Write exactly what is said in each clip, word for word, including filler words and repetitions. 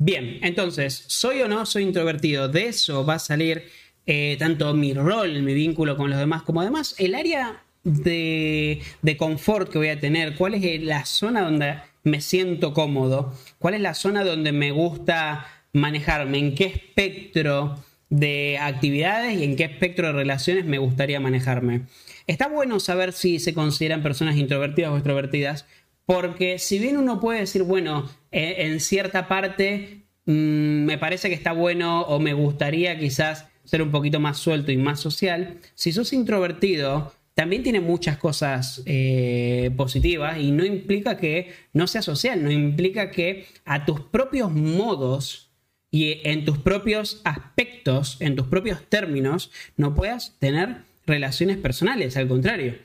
Bien, entonces, ¿soy o no soy introvertido? De eso va a salir eh, tanto mi rol, mi vínculo con los demás, como además el área de, de confort que voy a tener. ¿Cuál es la zona donde me siento cómodo? ¿Cuál es la zona donde me gusta manejarme? ¿En qué espectro de actividades y en qué espectro de relaciones me gustaría manejarme? Está bueno saber si se consideran personas introvertidas o extrovertidas, porque si bien uno puede decir, bueno, eh, en cierta parte mmm, me parece que está bueno o me gustaría quizás ser un poquito más suelto y más social, si sos introvertido también tiene muchas cosas eh, positivas y no implica que no seas social, no implica que a tus propios modos y en tus propios aspectos, en tus propios términos, no puedas tener relaciones personales. Al contrario,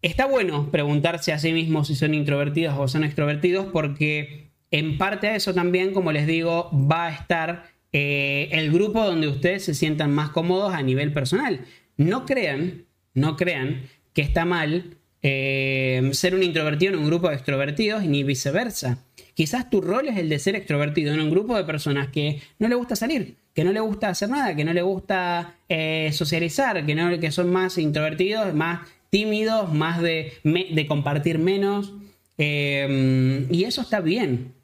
está bueno preguntarse a sí mismos si son introvertidos o son extrovertidos, porque en parte a eso también, como les digo, va a estar eh, el grupo donde ustedes se sientan más cómodos a nivel personal. No crean, no crean que está mal eh, ser un introvertido en un grupo de extrovertidos, ni viceversa. Quizás tu rol es el de ser extrovertido en un grupo de personas que no le gusta salir, que no le gusta hacer nada, que no le gusta eh, socializar, que, no, que son más introvertidos, más tímidos, más de, me, de compartir menos. Eh, y eso está bien.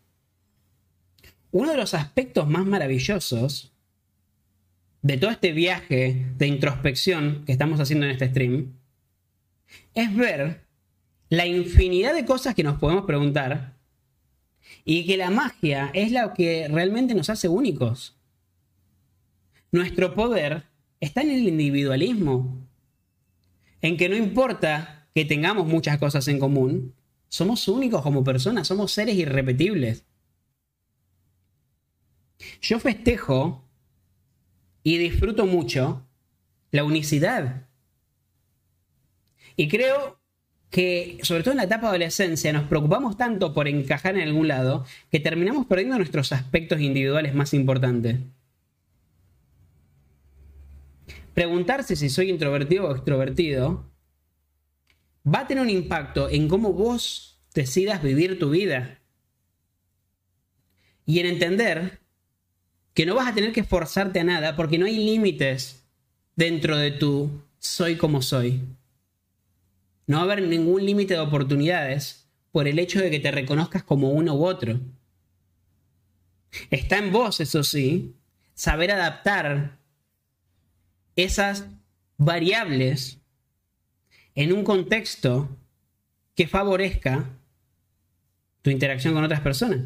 Uno de los aspectos más maravillosos de todo este viaje de introspección que estamos haciendo en este stream es ver la infinidad de cosas que nos podemos preguntar. Y que la magia es lo que realmente nos hace únicos. Nuestro poder está en el individualismo. En que no importa que tengamos muchas cosas en común, somos únicos como personas, somos seres irrepetibles. Yo festejo y disfruto mucho la unicidad. Y creo que sobre todo en la etapa de adolescencia nos preocupamos tanto por encajar en algún lado que terminamos perdiendo nuestros aspectos individuales más importantes. Preguntarse si soy introvertido o extrovertido va a tener un impacto en cómo vos decidas vivir tu vida. Y en entender que no vas a tener que forzarte a nada porque no hay límites dentro de tu soy como soy. No va a haber ningún límite de oportunidades por el hecho de que te reconozcas como uno u otro. Está en vos, eso sí, saber adaptar esas variables en un contexto que favorezca tu interacción con otras personas.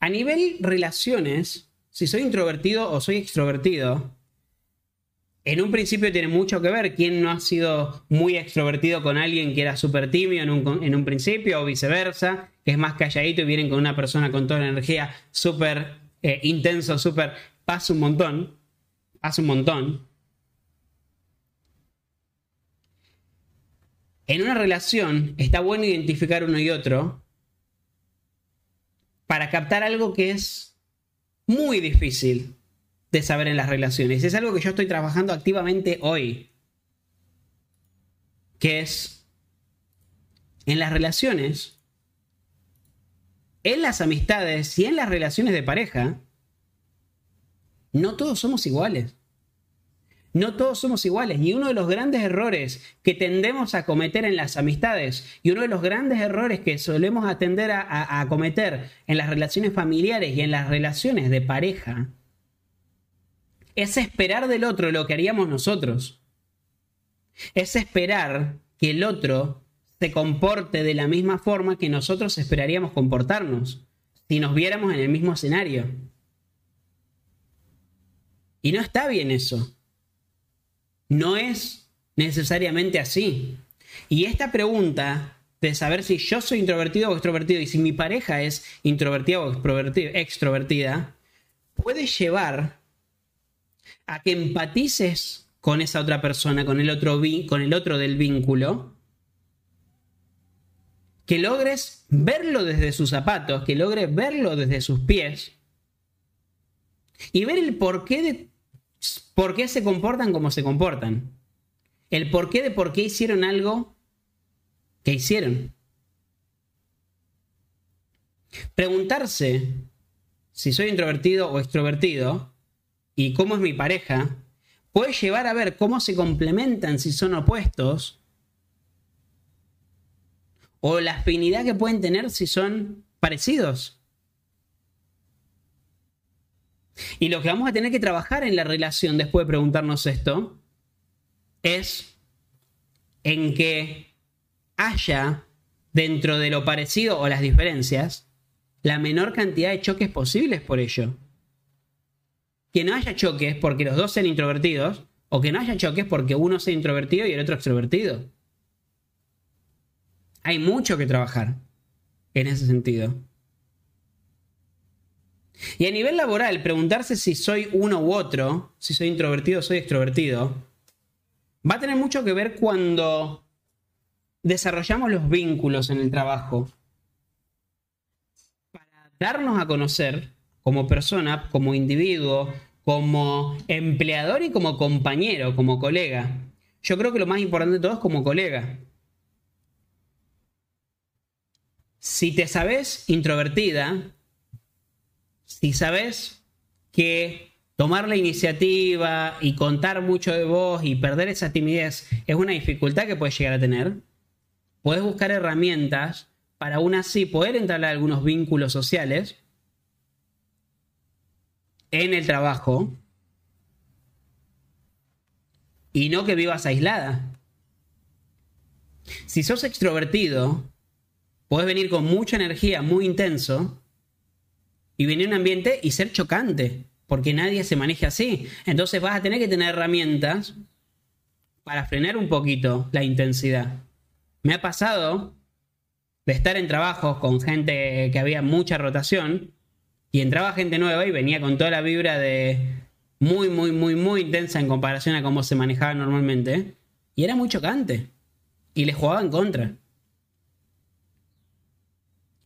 A nivel relaciones, si soy introvertido o soy extrovertido, en un principio tiene mucho que ver quién no ha sido muy extrovertido con alguien que era súper tímido en un, en un principio o viceversa, que es más calladito y vienen con una persona con toda la energía súper eh, intenso, súper... Pasa un montón, pasa un montón. En una relación está bueno identificar uno y otro para captar algo que es muy difícil de saber en las relaciones. Es algo que yo estoy trabajando activamente hoy. Que es en las relaciones, en las amistades y en las relaciones de pareja, no todos somos iguales. No todos somos iguales. Y uno de los grandes errores que tendemos a cometer en las amistades y uno de los grandes errores que solemos atender a, a, a cometer en las relaciones familiares y en las relaciones de pareja es esperar del otro lo que haríamos nosotros. Es esperar que el otro se comporte de la misma forma que nosotros esperaríamos comportarnos si nos viéramos en el mismo escenario. Y no está bien eso. No es necesariamente así. Y esta pregunta de saber si yo soy introvertido o extrovertido y si mi pareja es introvertida o extrovertida puede llevar a que empatices con esa otra persona, con el otro, con el otro del vínculo, que logres verlo desde sus zapatos, que logres verlo desde sus pies y ver el porqué de por qué se comportan como se comportan, el porqué de por qué hicieron algo que hicieron. Preguntarse si soy introvertido o extrovertido y cómo es mi pareja puede llevar a ver cómo se complementan si son opuestos o la afinidad que pueden tener si son parecidos. Y lo que vamos a tener que trabajar en la relación después de preguntarnos esto es en que haya dentro de lo parecido o las diferencias la menor cantidad de choques posibles por ello. Que no haya choques porque los dos sean introvertidos o que no haya choques porque uno sea introvertido y el otro extrovertido. Hay mucho que trabajar en ese sentido. Y a nivel laboral, preguntarse si soy uno u otro, si soy introvertido o soy extrovertido, va a tener mucho que ver cuando desarrollamos los vínculos en el trabajo. Para darnos a conocer como persona, como individuo, como empleador y como compañero, como colega. Yo creo que lo más importante de todo es como colega. Si te sabes introvertida, si sabes que tomar la iniciativa y contar mucho de vos y perder esa timidez es una dificultad que puedes llegar a tener, puedes buscar herramientas para aún así poder entablar algunos vínculos sociales en el trabajo y no que vivas aislada. Si sos extrovertido, puedes venir con mucha energía, muy intenso, y venir a un ambiente y ser chocante, porque nadie se maneja así. Entonces vas a tener que tener herramientas para frenar un poquito la intensidad. Me ha pasado de estar en trabajos con gente que había mucha rotación y entraba gente nueva y venía con toda la vibra de muy, muy, muy, muy intensa en comparación a cómo se manejaba normalmente. Y era muy chocante. Y les jugaba en contra.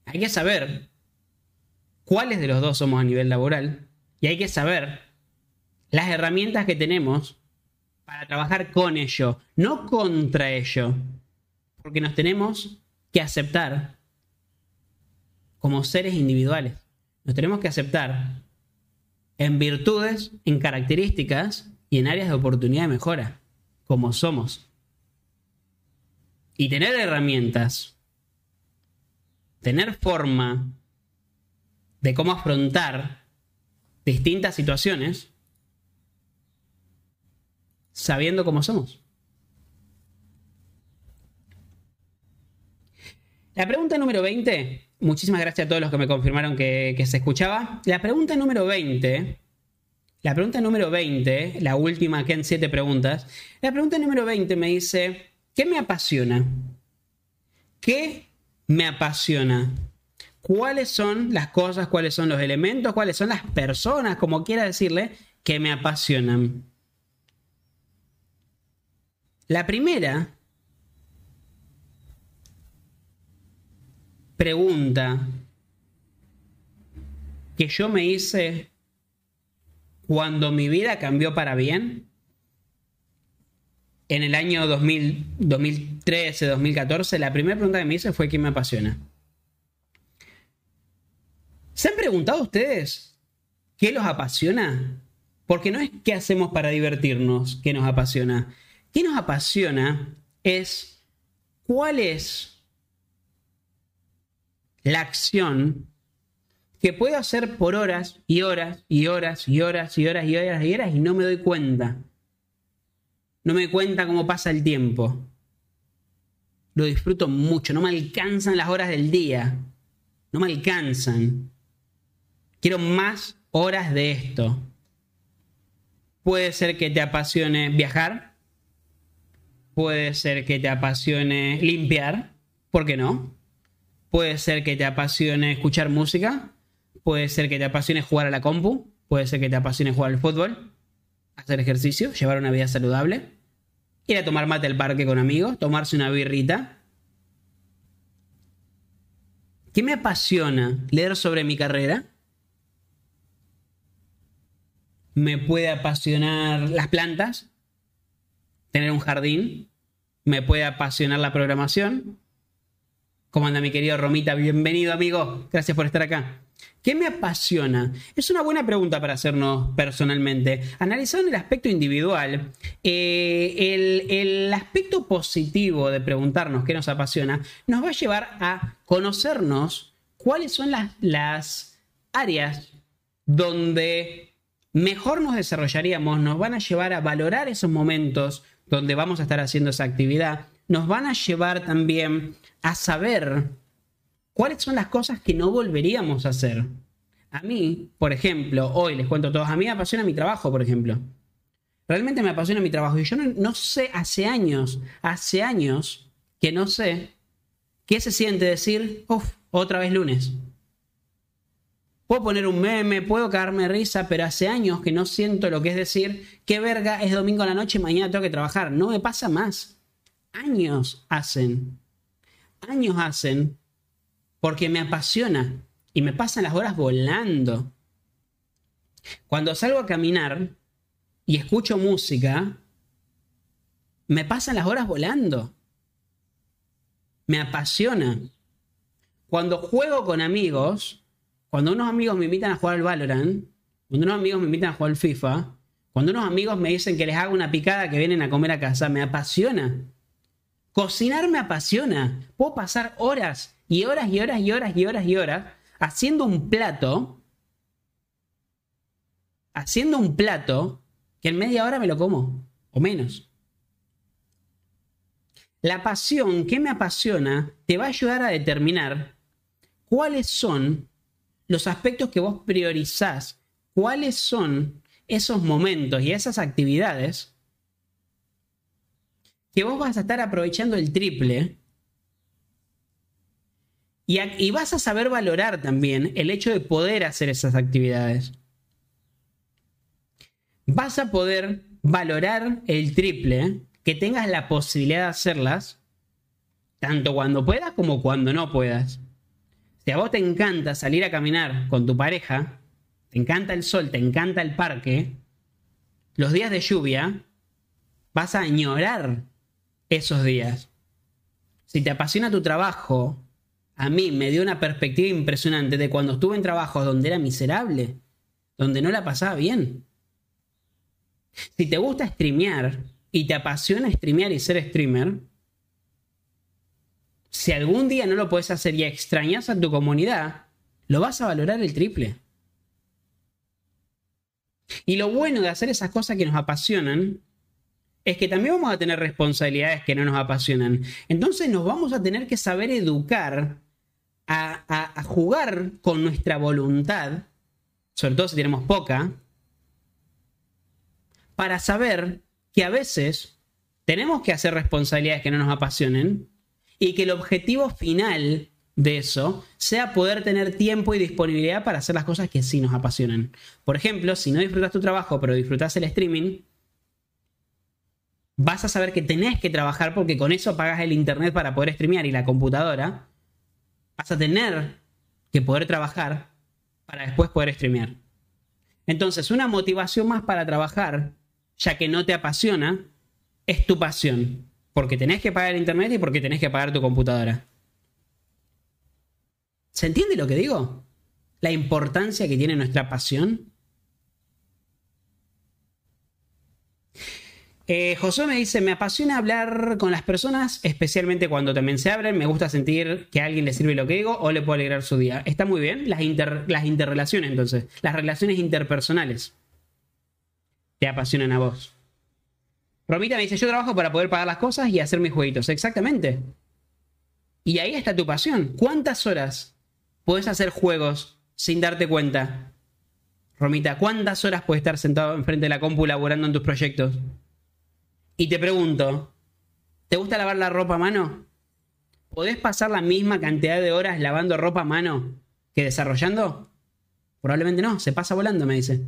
Hay que saber cuáles de los dos somos a nivel laboral y hay que saber las herramientas que tenemos para trabajar con ello, no contra ello, porque nos tenemos que aceptar como seres individuales, nos tenemos que aceptar en virtudes, en características y en áreas de oportunidad de mejora, como somos, y tener herramientas, tener forma de cómo afrontar distintas situaciones sabiendo cómo somos. La pregunta número veinte, muchísimas gracias a todos los que me confirmaron que, que se escuchaba. La pregunta número veinte, la pregunta número veinte, la última que en siete preguntas, la pregunta número veinte me dice, ¿qué me apasiona? ¿Qué me apasiona? ¿Cuáles son las cosas, cuáles son los elementos, cuáles son las personas, como quiera decirle, que me apasionan? La primera pregunta que yo me hice cuando mi vida cambió para bien, en el año dos mil, dos mil trece, dos mil catorce, la primera pregunta que me hice fue ¿qué me apasiona? ¿Se han preguntado ustedes qué los apasiona? Porque no es qué hacemos para divertirnos, qué nos apasiona. ¿Qué nos apasiona es cuál es la acción que puedo hacer por horas y horas y horas y horas y horas y horas y horas y no me doy cuenta? No me doy cuenta cómo pasa el tiempo. Lo disfruto mucho, no me alcanzan las horas del día. No me alcanzan. Quiero más horas de esto. Puede ser que te apasione viajar. Puede ser que te apasione limpiar. ¿Por qué no? Puede ser que te apasione escuchar música. Puede ser que te apasione jugar a la compu. Puede ser que te apasione jugar al fútbol. Hacer ejercicio. Llevar una vida saludable. Ir a tomar mate al parque con amigos. Tomarse una birrita. ¿Qué me apasiona? ¿Leer sobre mi carrera? ¿Me puede apasionar las plantas? ¿Tener un jardín? ¿Me puede apasionar la programación? ¿Cómo anda mi querido Romita? Bienvenido, amigo. Gracias por estar acá. ¿Qué me apasiona? Es una buena pregunta para hacernos personalmente. Analizado en el aspecto individual, eh, el, el aspecto positivo de preguntarnos qué nos apasiona nos va a llevar a conocernos cuáles son las, las áreas donde mejor nos desarrollaríamos, nos van a llevar a valorar esos momentos donde vamos a estar haciendo esa actividad, nos van a llevar también a saber cuáles son las cosas que no volveríamos a hacer. A mí, por ejemplo, hoy les cuento a todos, a mí me apasiona mi trabajo, por ejemplo. Realmente me apasiona mi trabajo. Y yo no, no sé, hace años, hace años que no sé qué se siente decir, uff, otra vez lunes. Puedo poner un meme, puedo cagarme de risa, pero hace años que no siento lo que es decir, qué verga, es domingo a la noche, mañana tengo que trabajar. No me pasa más. Años hacen. Años hacen. Porque me apasiona y me pasan las horas volando. Cuando salgo a caminar y escucho música, me pasan las horas volando. Me apasiona. Cuando juego con amigos, cuando unos amigos me invitan a jugar al Valorant, cuando unos amigos me invitan a jugar al FIFA, cuando unos amigos me dicen que les haga una picada que vienen a comer a casa, me apasiona. Cocinar me apasiona. Puedo pasar horas y horas y horas y horas y horas y horas haciendo un plato, haciendo un plato que en media hora me lo como, o menos. La pasión que me apasiona te va a ayudar a determinar cuáles son los aspectos que vos priorizás, cuáles son esos momentos y esas actividades que vos vas a estar aprovechando el triple. Y vas a saber valorar también el hecho de poder hacer esas actividades. Vas a poder valorar el triple, que tengas la posibilidad de hacerlas, tanto cuando puedas como cuando no puedas. Si a vos te encanta salir a caminar con tu pareja, te encanta el sol, te encanta el parque, los días de lluvia, vas a añorar esos días. Si te apasiona tu trabajo... A mí me dio una perspectiva impresionante de cuando estuve en trabajos donde era miserable, donde no la pasaba bien. Si te gusta streamear y te apasiona streamear y ser streamer, si algún día no lo puedes hacer y extrañas a tu comunidad, lo vas a valorar el triple. Y lo bueno de hacer esas cosas que nos apasionan es que también vamos a tener responsabilidades que no nos apasionan. Entonces nos vamos a tener que saber educar A, a, a jugar con nuestra voluntad, sobre todo si tenemos poca, para saber que a veces tenemos que hacer responsabilidades que no nos apasionen y que el objetivo final de eso sea poder tener tiempo y disponibilidad para hacer las cosas que sí nos apasionan. Por ejemplo, si no disfrutas tu trabajo pero disfrutas el streaming, vas a saber que tenés que trabajar porque con eso pagas el internet para poder streamear y la computadora. Vas a tener que poder trabajar para después poder streamear. Entonces, una motivación más para trabajar, ya que no te apasiona, es tu pasión. Porque tenés que pagar el internet y porque tenés que pagar tu computadora. ¿Se entiende lo que digo? La importancia que tiene nuestra pasión. Eh, José me dice, me apasiona hablar con las personas, especialmente cuando también se abren. Me gusta sentir que a alguien le sirve lo que digo o le puedo alegrar su día. Está muy bien las, inter, las interrelaciones, entonces. Las relaciones interpersonales te apasionan a vos. Romita me dice, yo trabajo para poder pagar las cosas y hacer mis jueguitos. Exactamente. Y ahí está tu pasión. ¿Cuántas horas podés hacer juegos sin darte cuenta? Romita, ¿cuántas horas podés estar sentado enfrente de la compu laborando en tus proyectos? Y te pregunto, ¿te gusta lavar la ropa a mano? ¿Podés pasar la misma cantidad de horas lavando ropa a mano que desarrollando? Probablemente no, se pasa volando, me dice.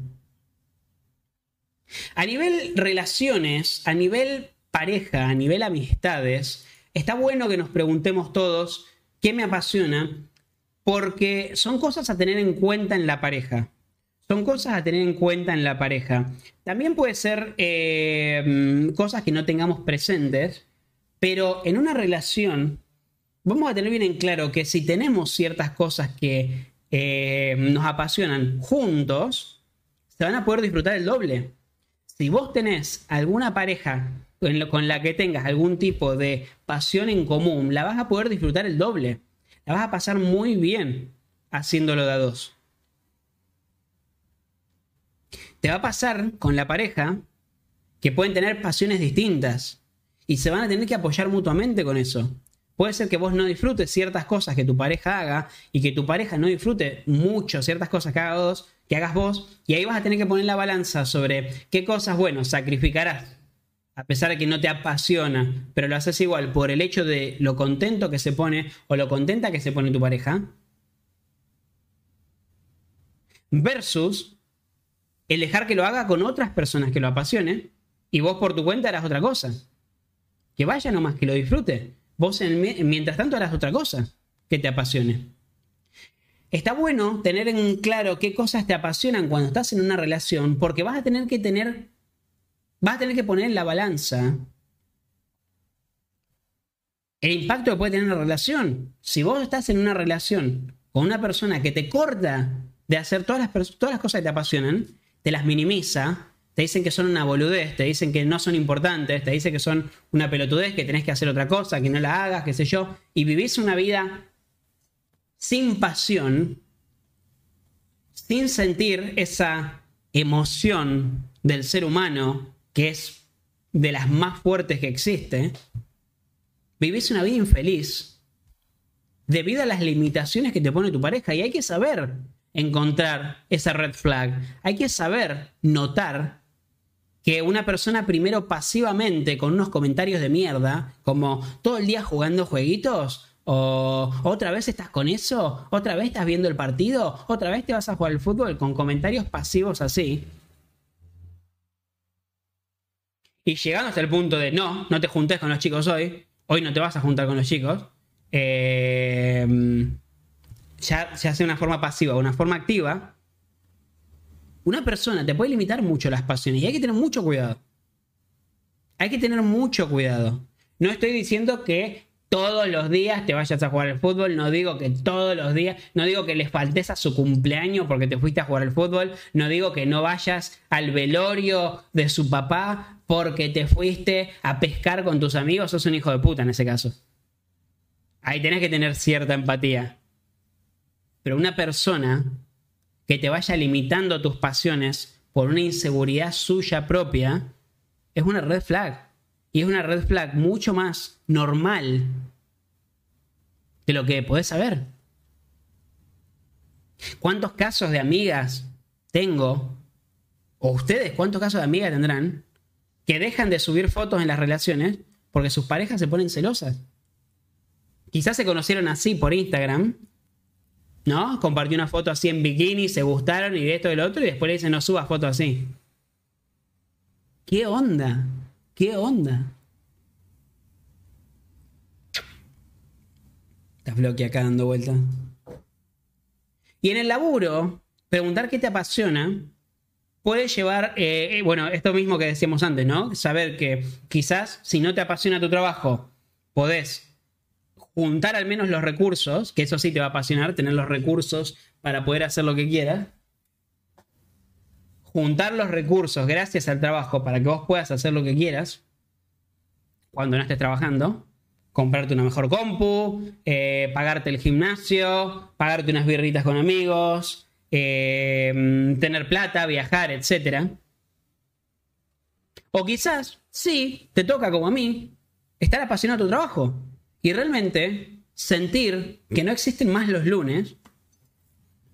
A nivel relaciones, a nivel pareja, a nivel amistades, está bueno que nos preguntemos todos qué me apasiona, porque son cosas a tener en cuenta en la pareja. Son cosas a tener en cuenta en la pareja. También puede ser eh, cosas que no tengamos presentes, pero en una relación vamos a tener bien en claro que si tenemos ciertas cosas que eh, nos apasionan juntos, se van a poder disfrutar el doble. Si vos tenés alguna pareja en lo, con la que tengas algún tipo de pasión en común, la vas a poder disfrutar el doble. La vas a pasar muy bien haciéndolo de a dos. Te va a pasar con la pareja que pueden tener pasiones distintas y se van a tener que apoyar mutuamente con eso. Puede ser que vos no disfrutes ciertas cosas que tu pareja haga y que tu pareja no disfrute mucho ciertas cosas que haga dos, que hagas vos, y ahí vas a tener que poner la balanza sobre qué cosas, bueno, sacrificarás a pesar de que no te apasiona, pero lo haces igual por el hecho de lo contento que se pone o lo contenta que se pone tu pareja, versus el dejar que lo haga con otras personas que lo apasione y vos por tu cuenta harás otra cosa. Que vaya nomás, que lo disfrute. Vos en, mientras tanto harás otra cosa que te apasione. Está bueno tener en claro qué cosas te apasionan cuando estás en una relación, porque vas a tener que tener, vas a tener que poner en la balanza el impacto que puede tener una relación. Si vos estás en una relación con una persona que te corta de hacer todas las, todas las cosas que te apasionan, te las minimiza, te dicen que son una boludez, te dicen que no son importantes, te dicen que son una pelotudez, que tenés que hacer otra cosa, que no la hagas, qué sé yo, y vivís una vida sin pasión, sin sentir esa emoción del ser humano que es de las más fuertes que existe, vivís una vida infeliz debido a las limitaciones que te pone tu pareja. Y hay que saber encontrar esa red flag, hay que saber notar que una persona primero pasivamente con unos comentarios de mierda, como todo el día jugando jueguitos, o otra vez estás con eso, otra vez estás viendo el partido, otra vez te vas a jugar al fútbol, con comentarios pasivos así. Y llegando hasta el punto de no, no te juntes con los chicos hoy, hoy no te vas a juntar con los chicos, eh, ya se hace una forma pasiva, una forma activa. Una persona te puede limitar mucho las pasiones y hay que tener mucho cuidado. Hay que tener mucho cuidado. No estoy diciendo que todos los días te vayas a jugar al fútbol, no digo que todos los días, no digo que les faltes a su cumpleaños porque te fuiste a jugar al fútbol, no digo que no vayas al velorio de su papá porque te fuiste a pescar con tus amigos, sos un hijo de puta en ese caso. Ahí tenés que tener cierta empatía. Pero una persona que te vaya limitando tus pasiones por una inseguridad suya propia es una red flag. Y es una red flag mucho más normal de lo que podés saber. ¿Cuántos casos de amigas tengo? O ustedes, ¿cuántos casos de amigas tendrán? Que dejan de subir fotos en las relaciones porque sus parejas se ponen celosas. Quizás se conocieron así por Instagram, ¿no? Compartió una foto así en bikini, se gustaron y de esto y de lo otro, y después le dicen no subas fotos así. ¿Qué onda? ¿Qué onda? Estás bloqueado acá dando vuelta. Y en el laburo, preguntar qué te apasiona puede llevar, eh, bueno, esto mismo que decíamos antes, ¿no? Saber que quizás si no te apasiona tu trabajo, podés juntar al menos los recursos, que eso sí te va a apasionar, tener los recursos para poder hacer lo que quieras. Juntar los recursos gracias al trabajo para que vos puedas hacer lo que quieras cuando no estés trabajando. Comprarte una mejor compu, eh, pagarte el gimnasio, pagarte unas birritas con amigos, eh, tener plata, viajar, etcétera. O quizás, sí, te toca como a mí, estar apasionado a tu trabajo. Y realmente sentir que no existen más los lunes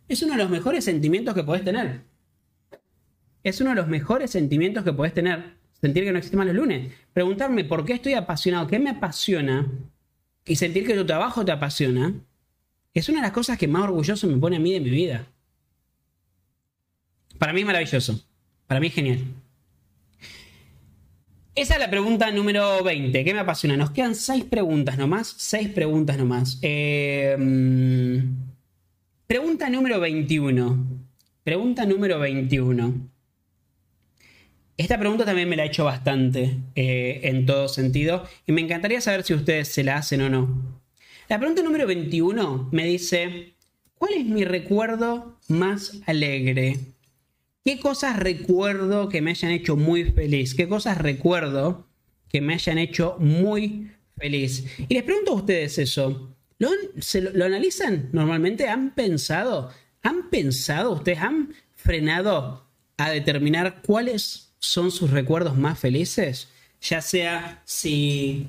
es uno de los mejores sentimientos que podés tener. Es uno de los mejores sentimientos que podés tener. Sentir que no existen más los lunes. Preguntarme por qué estoy apasionado, qué me apasiona, y sentir que tu trabajo te apasiona, es una de las cosas que más orgulloso me pone a mí de mi vida. Para mí es maravilloso. Para mí es genial. Esa es la pregunta número veinte. ¿Qué me apasiona? Nos quedan seis preguntas nomás. seis preguntas nomás. Eh, pregunta número veintiuno. Pregunta número veintiuno. Esta pregunta también me la he hecho bastante eh, en todo sentido. Y me encantaría saber si ustedes se la hacen o no. La pregunta número veintiuno me dice, ¿cuál es mi recuerdo más alegre? ¿Qué cosas recuerdo que me hayan hecho muy feliz? ¿Qué cosas recuerdo que me hayan hecho muy feliz? Y les pregunto a ustedes eso. ¿Lo, se, lo analizan normalmente? ¿Han pensado? ¿Han pensado? ¿Ustedes han frenado a determinar cuáles son sus recuerdos más felices? Ya sea si,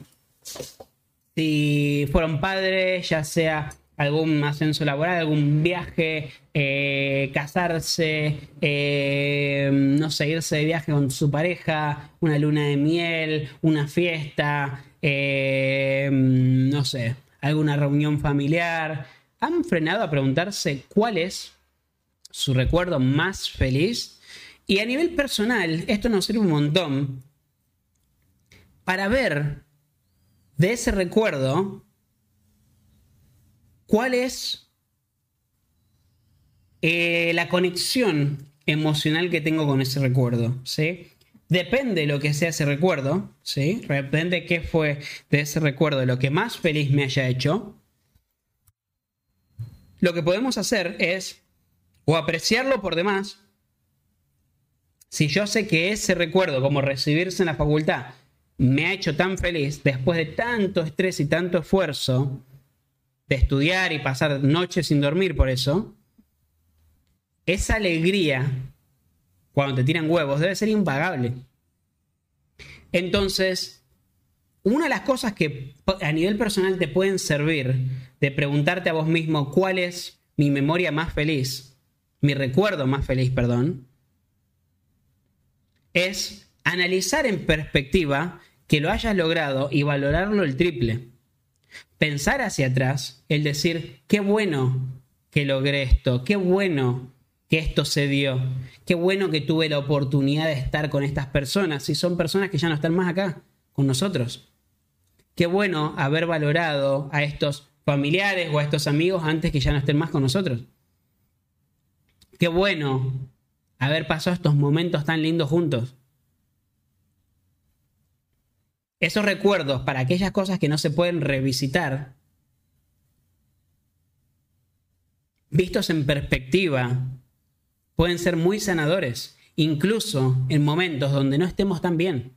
si fueron padres, ya sea algún ascenso laboral, algún viaje, eh, casarse, eh, no sé, irse de viaje con su pareja, una luna de miel, una fiesta, eh, no sé, alguna reunión familiar. ¿Han frenado a preguntarse cuál es su recuerdo más feliz? Y a nivel personal, esto nos sirve un montón para ver de ese recuerdo cuál es eh, la conexión emocional que tengo con ese recuerdo, ¿sí? Depende de lo que sea ese recuerdo, ¿sí? Depende de qué fue de ese recuerdo lo que más feliz me haya hecho. Lo que podemos hacer es o apreciarlo por demás. Si yo sé que ese recuerdo, como recibirse en la facultad, me ha hecho tan feliz después de tanto estrés y tanto esfuerzo de estudiar y pasar noches sin dormir por eso, esa alegría, cuando te tiran huevos, debe ser impagable. Entonces, una de las cosas que a nivel personal te pueden servir de preguntarte a vos mismo cuál es mi memoria más feliz, mi recuerdo más feliz, perdón, es analizar en perspectiva que lo hayas logrado y valorarlo el triple. Pensar hacia atrás, el decir, qué bueno que logré esto, qué bueno que esto se dio, qué bueno que tuve la oportunidad de estar con estas personas, si son personas que ya no están más acá con nosotros. Qué bueno haber valorado a estos familiares o a estos amigos antes que ya no estén más con nosotros. Qué bueno haber pasado estos momentos tan lindos juntos. Esos recuerdos, para aquellas cosas que no se pueden revisitar, vistos en perspectiva, pueden ser muy sanadores, incluso en momentos donde no estemos tan bien.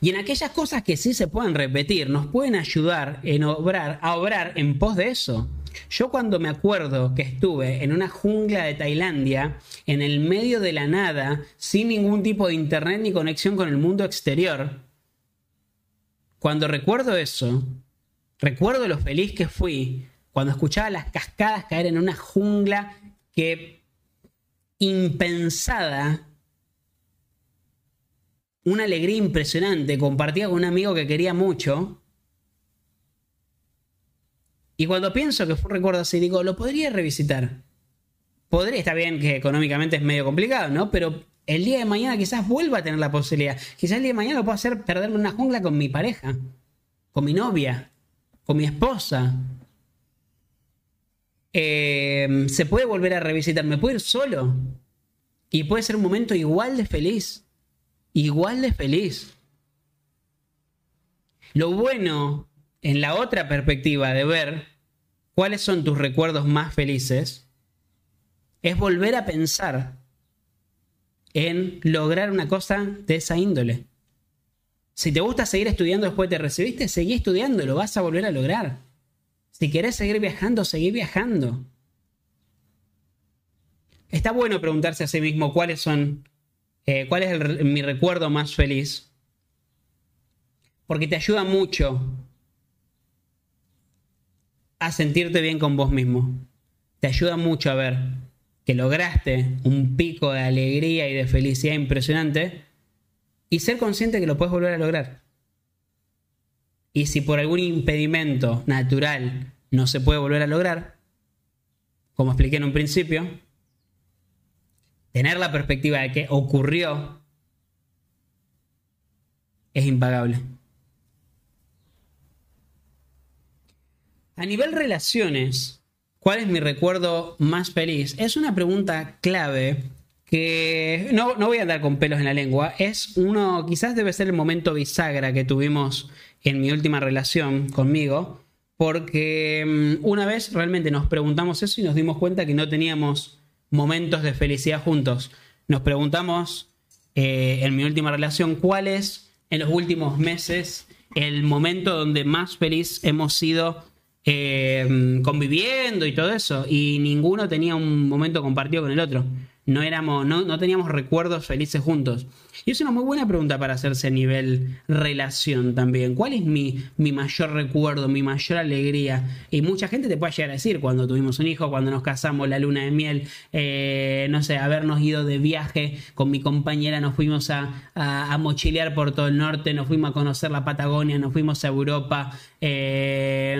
Y en aquellas cosas que sí se pueden repetir, nos pueden ayudar en obrar, a obrar en pos de eso. Yo cuando me acuerdo que estuve en una jungla de Tailandia, en el medio de la nada, sin ningún tipo de internet ni conexión con el mundo exterior, cuando recuerdo eso, recuerdo lo feliz que fui cuando escuchaba las cascadas caer en una jungla que, impensada, una alegría impresionante, compartía con un amigo que quería mucho. Y cuando pienso que fue un recuerdo así, digo, lo podría revisitar. Podría, está bien que económicamente es medio complicado, ¿no? Pero el día de mañana quizás vuelva a tener la posibilidad. Quizás el día de mañana lo pueda hacer perderme una jungla con mi pareja, con mi novia, con mi esposa. Eh, se puede volver a revisitar, me puedo ir solo. Y puede ser un momento igual de feliz. Igual de feliz. Lo bueno, en la otra perspectiva de ver cuáles son tus recuerdos más felices, es volver a pensar en lograr una cosa de esa índole. Si te gusta seguir estudiando después te recibiste, seguí estudiando, lo vas a volver a lograr. Si querés seguir viajando, seguí viajando. Está bueno preguntarse a sí mismo cuáles son, eh, cuál es el, mi recuerdo más feliz, porque te ayuda mucho a sentirte bien con vos mismo. Te ayuda mucho a ver que lograste un pico de alegría y de felicidad impresionante y ser consciente que lo puedes volver a lograr. Y si por algún impedimento natural no se puede volver a lograr, como expliqué en un principio, tener la perspectiva de que ocurrió es impagable. A nivel relaciones, ¿cuál es mi recuerdo más feliz? Es una pregunta clave que no, no voy a andar con pelos en la lengua. Es uno, quizás debe ser el momento bisagra que tuvimos en mi última relación conmigo, porque una vez realmente nos preguntamos eso y nos dimos cuenta que no teníamos momentos de felicidad juntos. Nos preguntamos eh, en mi última relación cuál es en los últimos meses el momento donde más feliz hemos sido eh, conviviendo y todo eso, y ninguno tenía un momento compartido con el otro. No éramos, no, no teníamos recuerdos felices juntos. Y es una muy buena pregunta para hacerse a nivel relación también. ¿Cuál es mi, mi mayor recuerdo, mi mayor alegría? Y mucha gente te puede llegar a decir cuando tuvimos un hijo, cuando nos casamos, la luna de miel, eh, no sé, habernos ido de viaje con mi compañera, nos fuimos a, a, a mochilear por todo el norte, nos fuimos a conocer la Patagonia, nos fuimos a Europa, eh,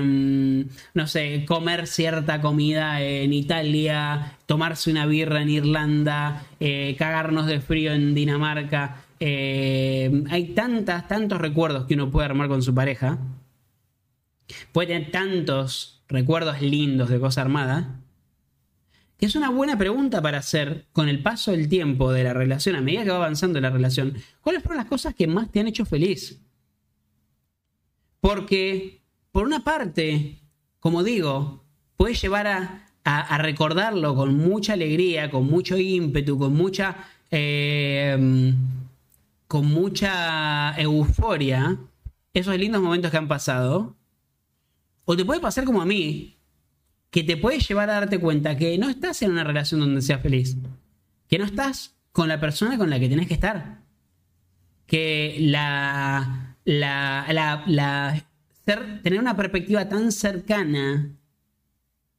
no sé, comer cierta comida en Italia, tomarse una birra en Irlanda, eh, cagarnos de frío en Dinamarca. Eh, hay tantas, tantos recuerdos que uno puede armar con su pareja. Puede tener tantos recuerdos lindos de cosa armada. Que es una buena pregunta para hacer con el paso del tiempo de la relación, a medida que va avanzando la relación. ¿Cuáles fueron las cosas que más te han hecho feliz? Porque, por una parte, como digo, puedes llevar a... A, a recordarlo con mucha alegría, con mucho ímpetu, con mucha eh, con mucha euforia esos lindos momentos que han pasado, o te puede pasar como a mí, que te puede llevar a darte cuenta que no estás en una relación donde seas feliz, que no estás con la persona con la que tenés que estar, que la, la, la, la ser, tener una perspectiva tan cercana,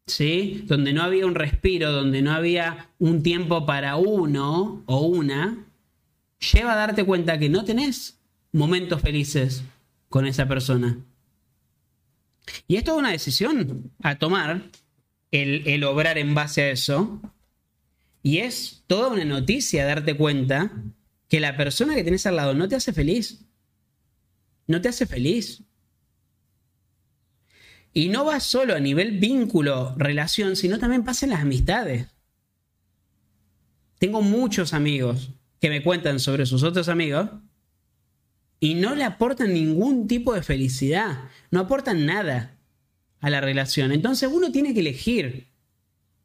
¿sí? Donde no había un respiro, donde no había un tiempo para uno o una, lleva a darte cuenta que no tenés momentos felices con esa persona. Y esto es una decisión a tomar, el, el obrar en base a eso. Y es toda una noticia darte cuenta que la persona que tenés al lado no te hace feliz. No te hace feliz. Y no va solo a nivel vínculo, relación, sino también pasa en las amistades. Tengo muchos amigos que me cuentan sobre sus otros amigos y no le aportan ningún tipo de felicidad. No aportan nada a la relación. Entonces uno tiene que elegir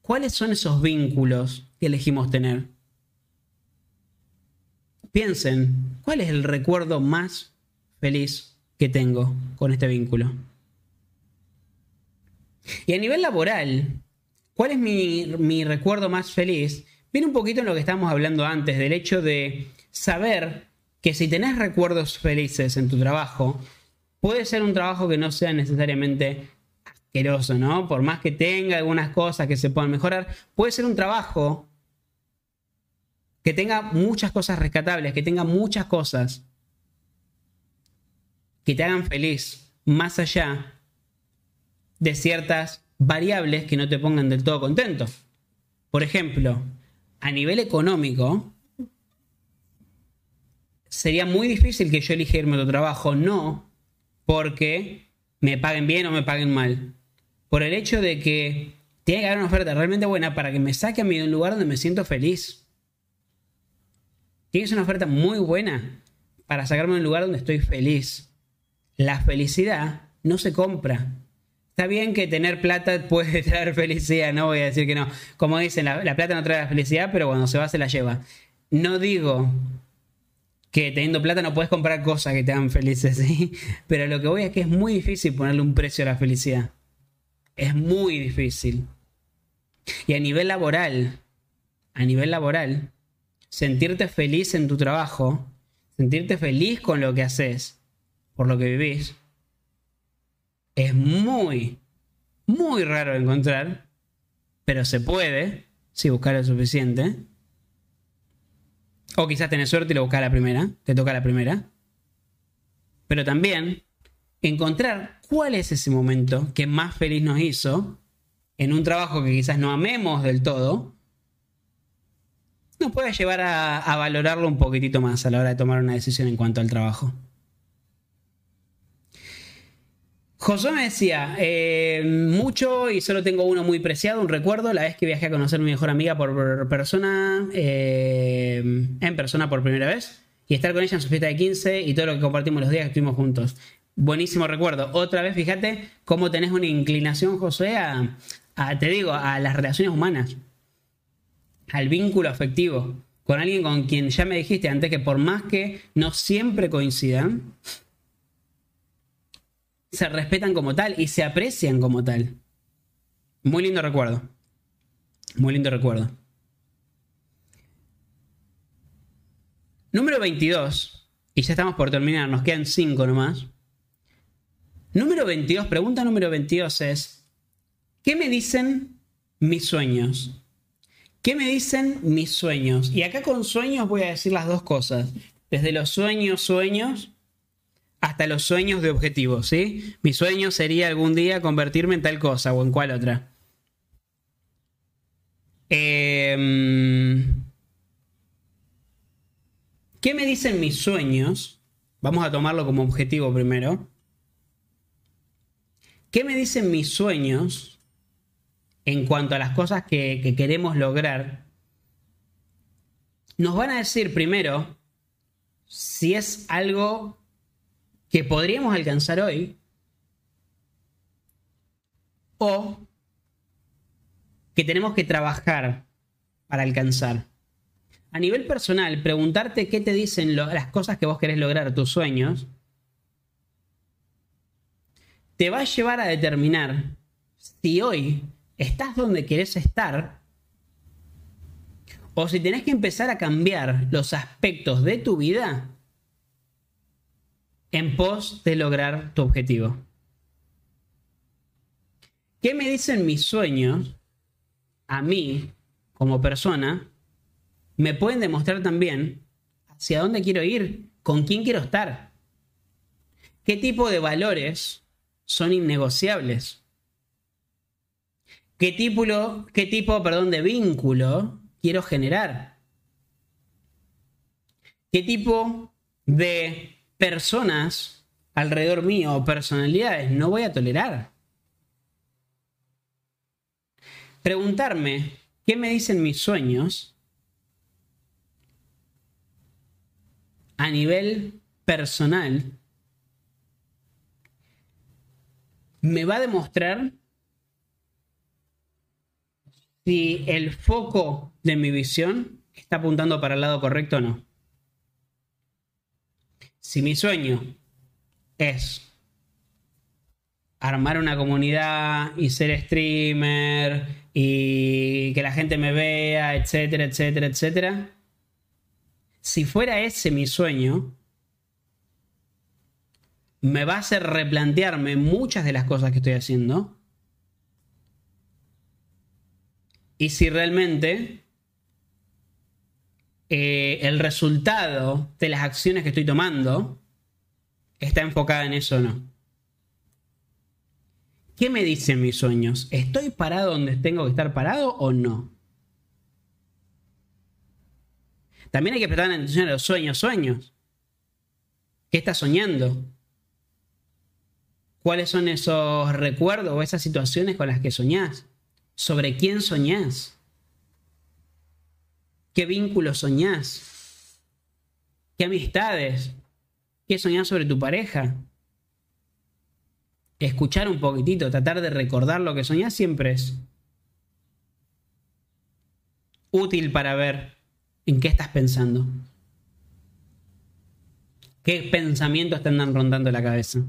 cuáles son esos vínculos que elegimos tener. Piensen, ¿cuál es el recuerdo más feliz que tengo con este vínculo? Y a nivel laboral, ¿cuál es mi, mi recuerdo más feliz? Viene un poquito en lo que estábamos hablando antes, del hecho de saber que si tenés recuerdos felices en tu trabajo, puede ser un trabajo que no sea necesariamente asqueroso, ¿no? Por más que tenga algunas cosas que se puedan mejorar, puede ser un trabajo que tenga muchas cosas rescatables, que tenga muchas cosas que te hagan feliz más allá de ciertas variables que no te pongan del todo contento. Por ejemplo, a nivel económico, sería muy difícil que yo eligiera irme a otro trabajo, no porque me paguen bien o me paguen mal, por el hecho de que tiene que haber una oferta realmente buena para que me saque a mí de un lugar donde me siento feliz. Tiene que ser una oferta muy buena para sacarme de un lugar donde estoy feliz. La felicidad no se compra. Está bien que tener plata puede traer felicidad, no voy a decir que no. Como dicen, la, la plata no trae la felicidad, pero cuando se va se la lleva. No digo que teniendo plata no puedes comprar cosas que te hagan felices, ¿sí? Pero lo que voy a decir es que es muy difícil ponerle un precio a la felicidad. Es muy difícil. Y a nivel laboral, a nivel laboral, sentirte feliz en tu trabajo, sentirte feliz con lo que haces, por lo que vivís, es muy, muy raro encontrar, pero se puede, si buscar lo suficiente. O quizás tenés suerte y lo buscás la primera, te toca la primera. Pero también encontrar cuál es ese momento que más feliz nos hizo en un trabajo que quizás no amemos del todo, nos puede llevar a, a valorarlo un poquitito más a la hora de tomar una decisión en cuanto al trabajo. Josué me decía, eh, mucho y solo tengo uno muy preciado, un recuerdo, la vez que viajé a conocer a mi mejor amiga por persona, eh, en persona por primera vez, y estar con ella en su fiesta de quince y todo lo que compartimos los días que estuvimos juntos. Buenísimo recuerdo. Otra vez, fíjate cómo tenés una inclinación, José, a, a, te digo, a las relaciones humanas, al vínculo afectivo, con alguien con quien ya me dijiste antes que por más que no siempre coincidan, se respetan como tal y se aprecian como tal. Muy lindo recuerdo. Muy lindo recuerdo. Número veintidós. Y ya estamos por terminar. Nos quedan cinco nomás. Número veintidós. Pregunta número veintidós es: ¿qué me dicen mis sueños? ¿Qué me dicen mis sueños? Y acá con sueños voy a decir las dos cosas. Desde los sueños, sueños... hasta los sueños de objetivos, ¿sí? Mi sueño sería algún día convertirme en tal cosa o en cual otra. Eh, ¿Qué me dicen mis sueños? Vamos a tomarlo como objetivo primero. ¿Qué me dicen mis sueños en cuanto a las cosas que, que queremos lograr? Nos van a decir primero si es algo que podríamos alcanzar hoy o que tenemos que trabajar para alcanzar. A nivel personal, preguntarte qué te dicen lo, las cosas que vos querés lograr, tus sueños, te va a llevar a determinar si hoy estás donde querés estar o si tenés que empezar a cambiar los aspectos de tu vida en pos de lograr tu objetivo. ¿Qué me dicen mis sueños? A mí, como persona, me pueden demostrar también hacia dónde quiero ir, con quién quiero estar, qué tipo de valores son innegociables, qué tipo, qué tipo, perdón, de vínculo quiero generar, qué tipo de personas alrededor mío o personalidades no voy a tolerar. Preguntarme qué me dicen mis sueños a nivel personal me va a demostrar si el foco de mi visión está apuntando para el lado correcto o no. Si mi sueño es armar una comunidad y ser streamer y que la gente me vea, etcétera, etcétera, etcétera. Si fuera ese mi sueño, me va a hacer replantearme muchas de las cosas que estoy haciendo. Y si realmente... Eh, el resultado de las acciones que estoy tomando está enfocada en eso o no. ¿Qué me dicen mis sueños? ¿Estoy parado donde tengo que estar parado o no? También hay que prestar atención a los sueños, sueños. ¿Qué estás soñando? ¿Cuáles son esos recuerdos o esas situaciones con las que soñás? ¿Sobre quién soñás? ¿Qué vínculos soñás? ¿Qué amistades? ¿Qué soñás sobre tu pareja? Escuchar un poquitito, tratar de recordar lo que soñás siempre es útil para ver en qué estás pensando. ¿Qué pensamientos te andan rondando la cabeza?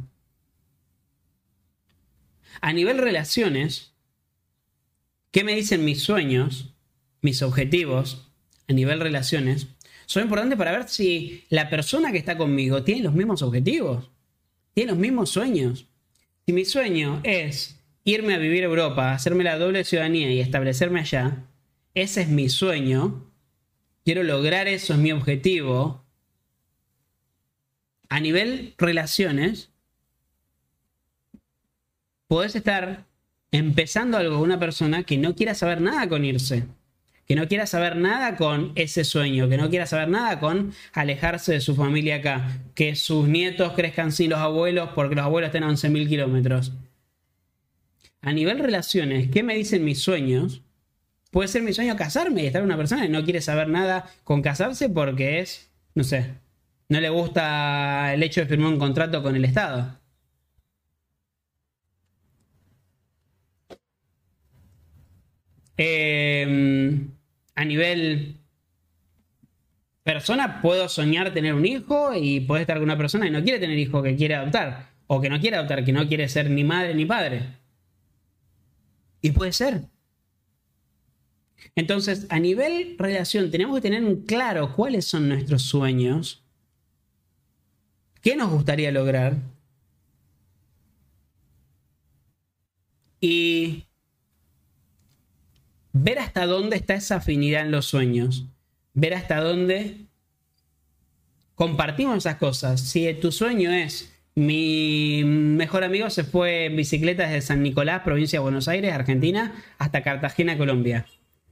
A nivel relaciones, ¿qué me dicen mis sueños, mis objetivos? A nivel relaciones, son importantes para ver si la persona que está conmigo tiene los mismos objetivos, tiene los mismos sueños. Si mi sueño es irme a vivir a Europa, hacerme la doble ciudadanía y establecerme allá, ese es mi sueño, quiero lograr eso, es mi objetivo. A nivel relaciones, podés estar empezando algo con una persona que no quiera saber nada con irse, que no quiera saber nada con ese sueño, que no quiera saber nada con alejarse de su familia acá, que sus nietos crezcan sin los abuelos porque los abuelos estén a once mil kilómetros. A nivel relaciones, ¿qué me dicen mis sueños? Puede ser mi sueño casarme y estar con una persona que no quiere saber nada con casarse porque es, no sé, no le gusta el hecho de firmar un contrato con el Estado. Eh, a nivel persona, puedo soñar tener un hijo y puede estar con una persona que no quiere tener hijo, que quiere adoptar, o que no quiere adoptar, que no quiere ser ni madre ni padre. Y puede ser. Entonces, a nivel relación, tenemos que tener en claro cuáles son nuestros sueños, qué nos gustaría lograr y ver hasta dónde está esa afinidad en los sueños, ver hasta dónde compartimos esas cosas. Si tu sueño es, mi mejor amigo se fue en bicicleta desde San Nicolás, provincia de Buenos Aires, Argentina, hasta Cartagena, Colombia.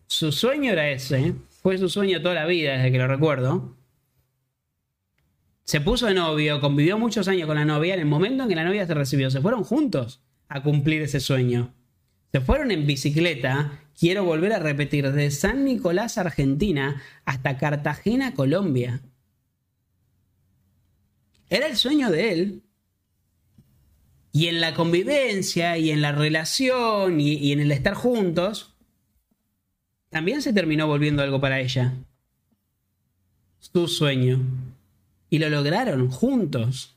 Su sueño era ese, fue su sueño toda la vida, desde que lo recuerdo. Se puso de novio, convivió muchos años con la novia, en el momento en que la novia se recibió, se fueron juntos a cumplir ese sueño. Se fueron en bicicleta, quiero volver a repetir, de San Nicolás, Argentina, hasta Cartagena, Colombia. Era el sueño de él. Y en la convivencia, y en la relación, y, y en el estar juntos, también se terminó volviendo algo para ella. Su sueño. Y lo lograron juntos.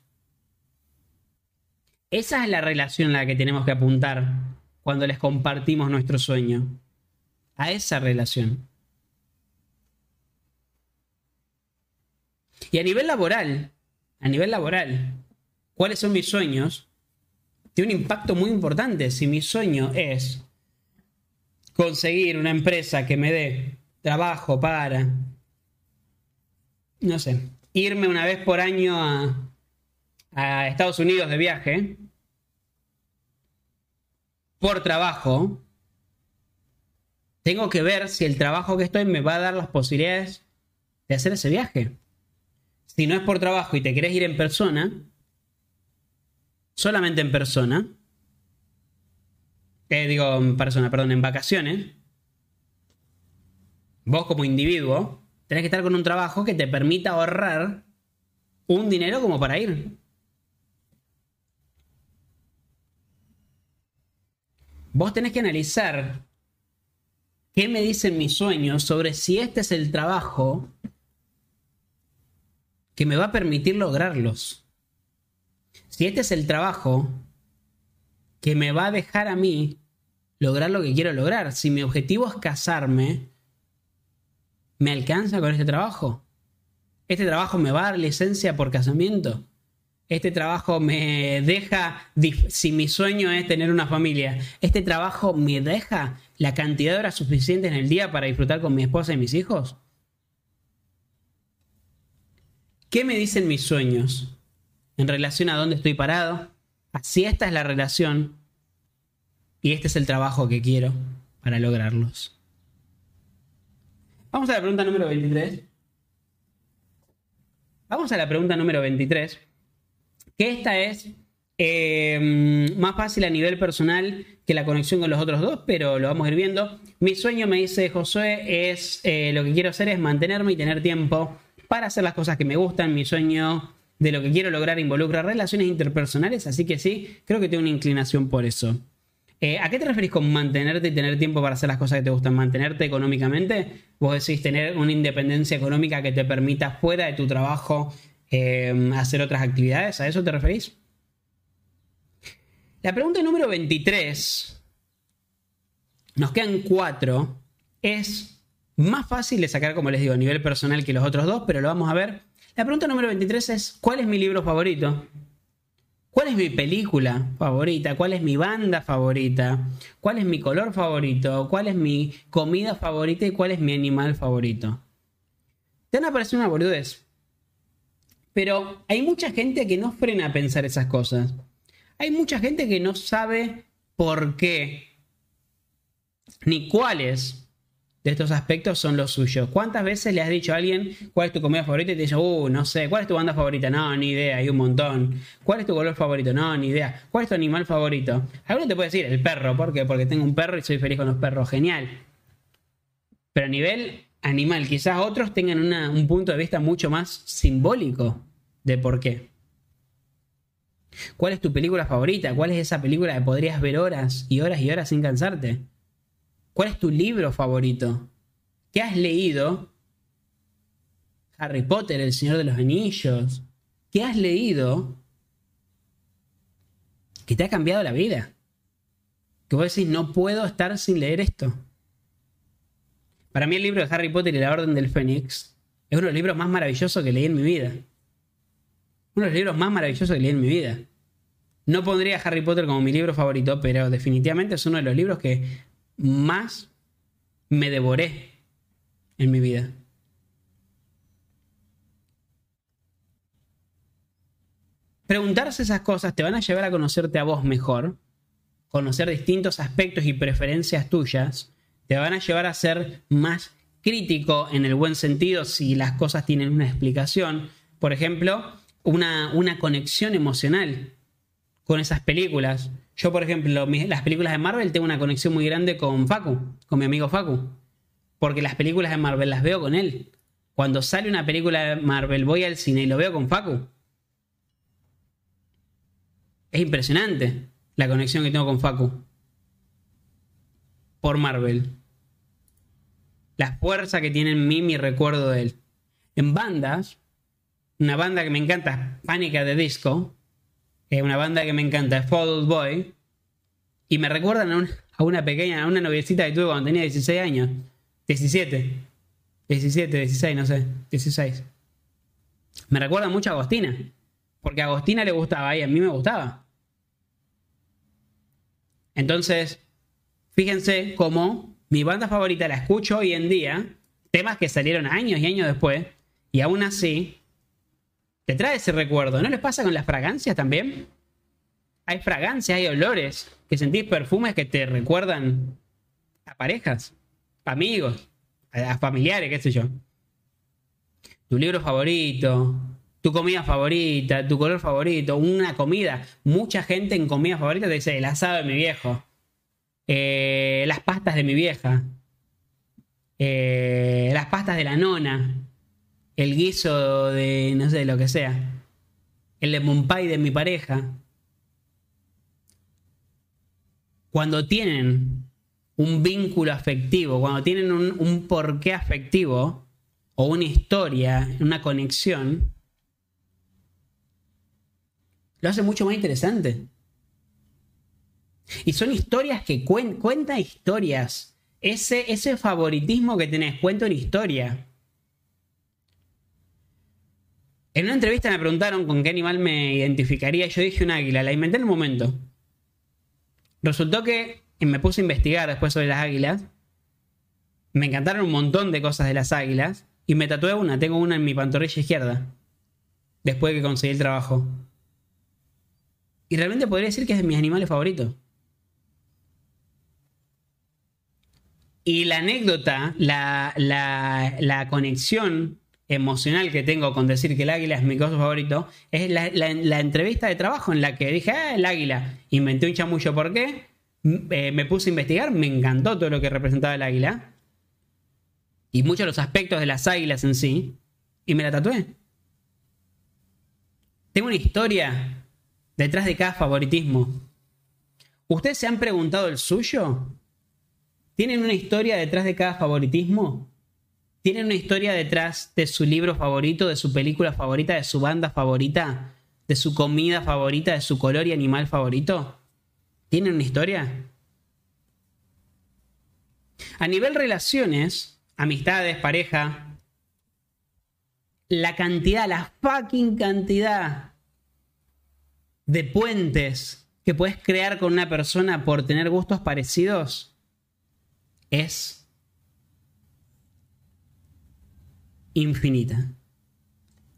Esa es la relación a la que tenemos que apuntar cuando les compartimos nuestro sueño. A esa relación. Y a nivel laboral, a nivel laboral, ¿cuáles son mis sueños? Tiene un impacto muy importante. Si mi sueño es conseguir una empresa que me dé trabajo para, no sé, irme una vez por año a, a Estados Unidos de viaje por trabajo, tengo que ver si el trabajo que estoy me va a dar las posibilidades de hacer ese viaje. Si no es por trabajo y te querés ir en persona, solamente en persona, eh, digo en persona, perdón, en vacaciones, vos como individuo tenés que estar con un trabajo que te permita ahorrar un dinero como para ir. Vos tenés que analizar qué me dicen mis sueños sobre si este es el trabajo que me va a permitir lograrlos. Si este es el trabajo que me va a dejar a mí lograr lo que quiero lograr. Si mi objetivo es casarme, ¿me alcanza con este trabajo? ¿Este trabajo me va a dar licencia por casamiento? ¿Este trabajo me deja, si mi sueño es tener una familia, este trabajo me deja la cantidad de horas suficientes en el día para disfrutar con mi esposa y mis hijos? ¿Qué me dicen mis sueños en relación a dónde estoy parado? Así esta es la relación y este es el trabajo que quiero para lograrlos. Vamos a la pregunta número veintitrés. Vamos a la pregunta número veintitrés. Que esta es eh, más fácil a nivel personal que la conexión con los otros dos, pero lo vamos a ir viendo. Mi sueño, me dice Josué, es eh, lo que quiero hacer es mantenerme y tener tiempo para hacer las cosas que me gustan. Mi sueño de lo que quiero lograr involucra relaciones interpersonales, así que sí, creo que tengo una inclinación por eso. Eh, ¿A qué te referís con mantenerte y tener tiempo para hacer las cosas que te gustan? ¿Mantenerte económicamente? Vos decís tener una independencia económica que te permita fuera de tu trabajo eh, hacer otras actividades. ¿A eso te referís? La pregunta número veintitrés, nos quedan cuatro, es más fácil de sacar, como les digo, a nivel personal que los otros dos, pero lo vamos a ver. La pregunta número veintitrés es, ¿cuál es mi libro favorito? ¿Cuál es mi película favorita? ¿Cuál es mi banda favorita? ¿Cuál es mi color favorito? ¿Cuál es mi comida favorita? ¿Y cuál es mi animal favorito? Te van a parecer una boludez. Pero hay mucha gente que no frena a pensar esas cosas. Hay mucha gente que no sabe por qué ni cuáles de estos aspectos son los suyos. ¿Cuántas veces le has dicho a alguien cuál es tu comida favorita y te dice, uh, no sé, cuál es tu banda favorita? No, ni idea, hay un montón. ¿Cuál es tu color favorito? No, ni idea. ¿Cuál es tu animal favorito? Alguno te puede decir, el perro. ¿Por qué? Porque tengo un perro y soy feliz con los perros. Genial. Pero a nivel animal, quizás otros tengan una, un punto de vista mucho más simbólico de por qué. ¿Cuál es tu película favorita? ¿Cuál es esa película que podrías ver horas y horas y horas sin cansarte? ¿Cuál es tu libro favorito? ¿Qué has leído? Harry Potter, El Señor de los Anillos. ¿Qué has leído que te ha cambiado la vida? Que vos decís, no puedo estar sin leer esto. Para mí el libro de Harry Potter y la Orden del Fénix es uno de los libros más maravillosos que leí en mi vida. Uno de los libros más maravillosos que leí en mi vida. No pondría a Harry Potter como mi libro favorito, pero definitivamente es uno de los libros que más me devoré en mi vida. Preguntarse esas cosas te van a llevar a conocerte a vos mejor, conocer distintos aspectos y preferencias tuyas, te van a llevar a ser más crítico en el buen sentido si las cosas tienen una explicación. Por ejemplo, una, una conexión emocional con esas películas. Yo, por ejemplo, mis, las películas de Marvel tengo una conexión muy grande con Facu, con mi amigo Facu. Porque las películas de Marvel las veo con él. Cuando sale una película de Marvel voy al cine y lo veo con Facu. Es impresionante la conexión que tengo con Facu. Por Marvel. La fuerza que tiene en mí mi recuerdo de él. En bandas, una banda que me encanta, Pánica de Disco, es una banda que me encanta, Fall Out Boy, y me recuerdan a, un, a una pequeña, a una noviecita que tuve cuando tenía dieciséis años, diecisiete, diecisiete, dieciséis, no sé, dieciséis. Me recuerda mucho a Agostina, porque a Agostina le gustaba y a mí me gustaba. Entonces, fíjense cómo mi banda favorita la escucho hoy en día, temas que salieron años y años después, y aún así te trae ese recuerdo. ¿No les pasa con las fragancias también? Hay fragancias, hay olores, que sentís perfumes que te recuerdan a parejas, amigos, a familiares, qué sé yo. Tu libro favorito, tu comida favorita, tu color favorito, una comida. Mucha gente en comida favorita te dice el asado de mi viejo. Eh, las pastas de mi vieja, eh, las pastas de la nona, el guiso de no sé, lo que sea, el lemon pie de mi pareja. Cuando tienen un vínculo afectivo, cuando tienen un, un porqué afectivo o una historia, una conexión, lo hace mucho más interesante. Y son historias que cuen, cuenta historias. Ese, ese favoritismo que tenés, cuenta una historia. En una entrevista me preguntaron con qué animal me identificaría. Yo dije un águila, la inventé en un momento. Resultó que me puse a investigar después sobre las águilas. Me encantaron un montón de cosas de las águilas. Y me tatué una, tengo una en mi pantorrilla izquierda. Después de que conseguí el trabajo. Y realmente podría decir que es de mis animales favoritos. Y la anécdota, la, la, la conexión emocional que tengo con decir que el águila es mi cosa favorito, es la, la, la entrevista de trabajo en la que dije, ah, el águila, inventé un chamullo. ¿Por qué? Eh, me puse a investigar, me encantó todo lo que representaba el águila. Y muchos de los aspectos de las águilas en sí. Y me la tatué. Tengo una historia detrás de cada favoritismo. ¿Ustedes se han preguntado el suyo? ¿Tienen una historia detrás de cada favoritismo? ¿Tienen una historia detrás de su libro favorito, de su película favorita, de su banda favorita, de su comida favorita, de su color y animal favorito? ¿Tienen una historia? A nivel relaciones, amistades, pareja, la cantidad, la fucking cantidad de puentes que puedes crear con una persona por tener gustos parecidos es infinita.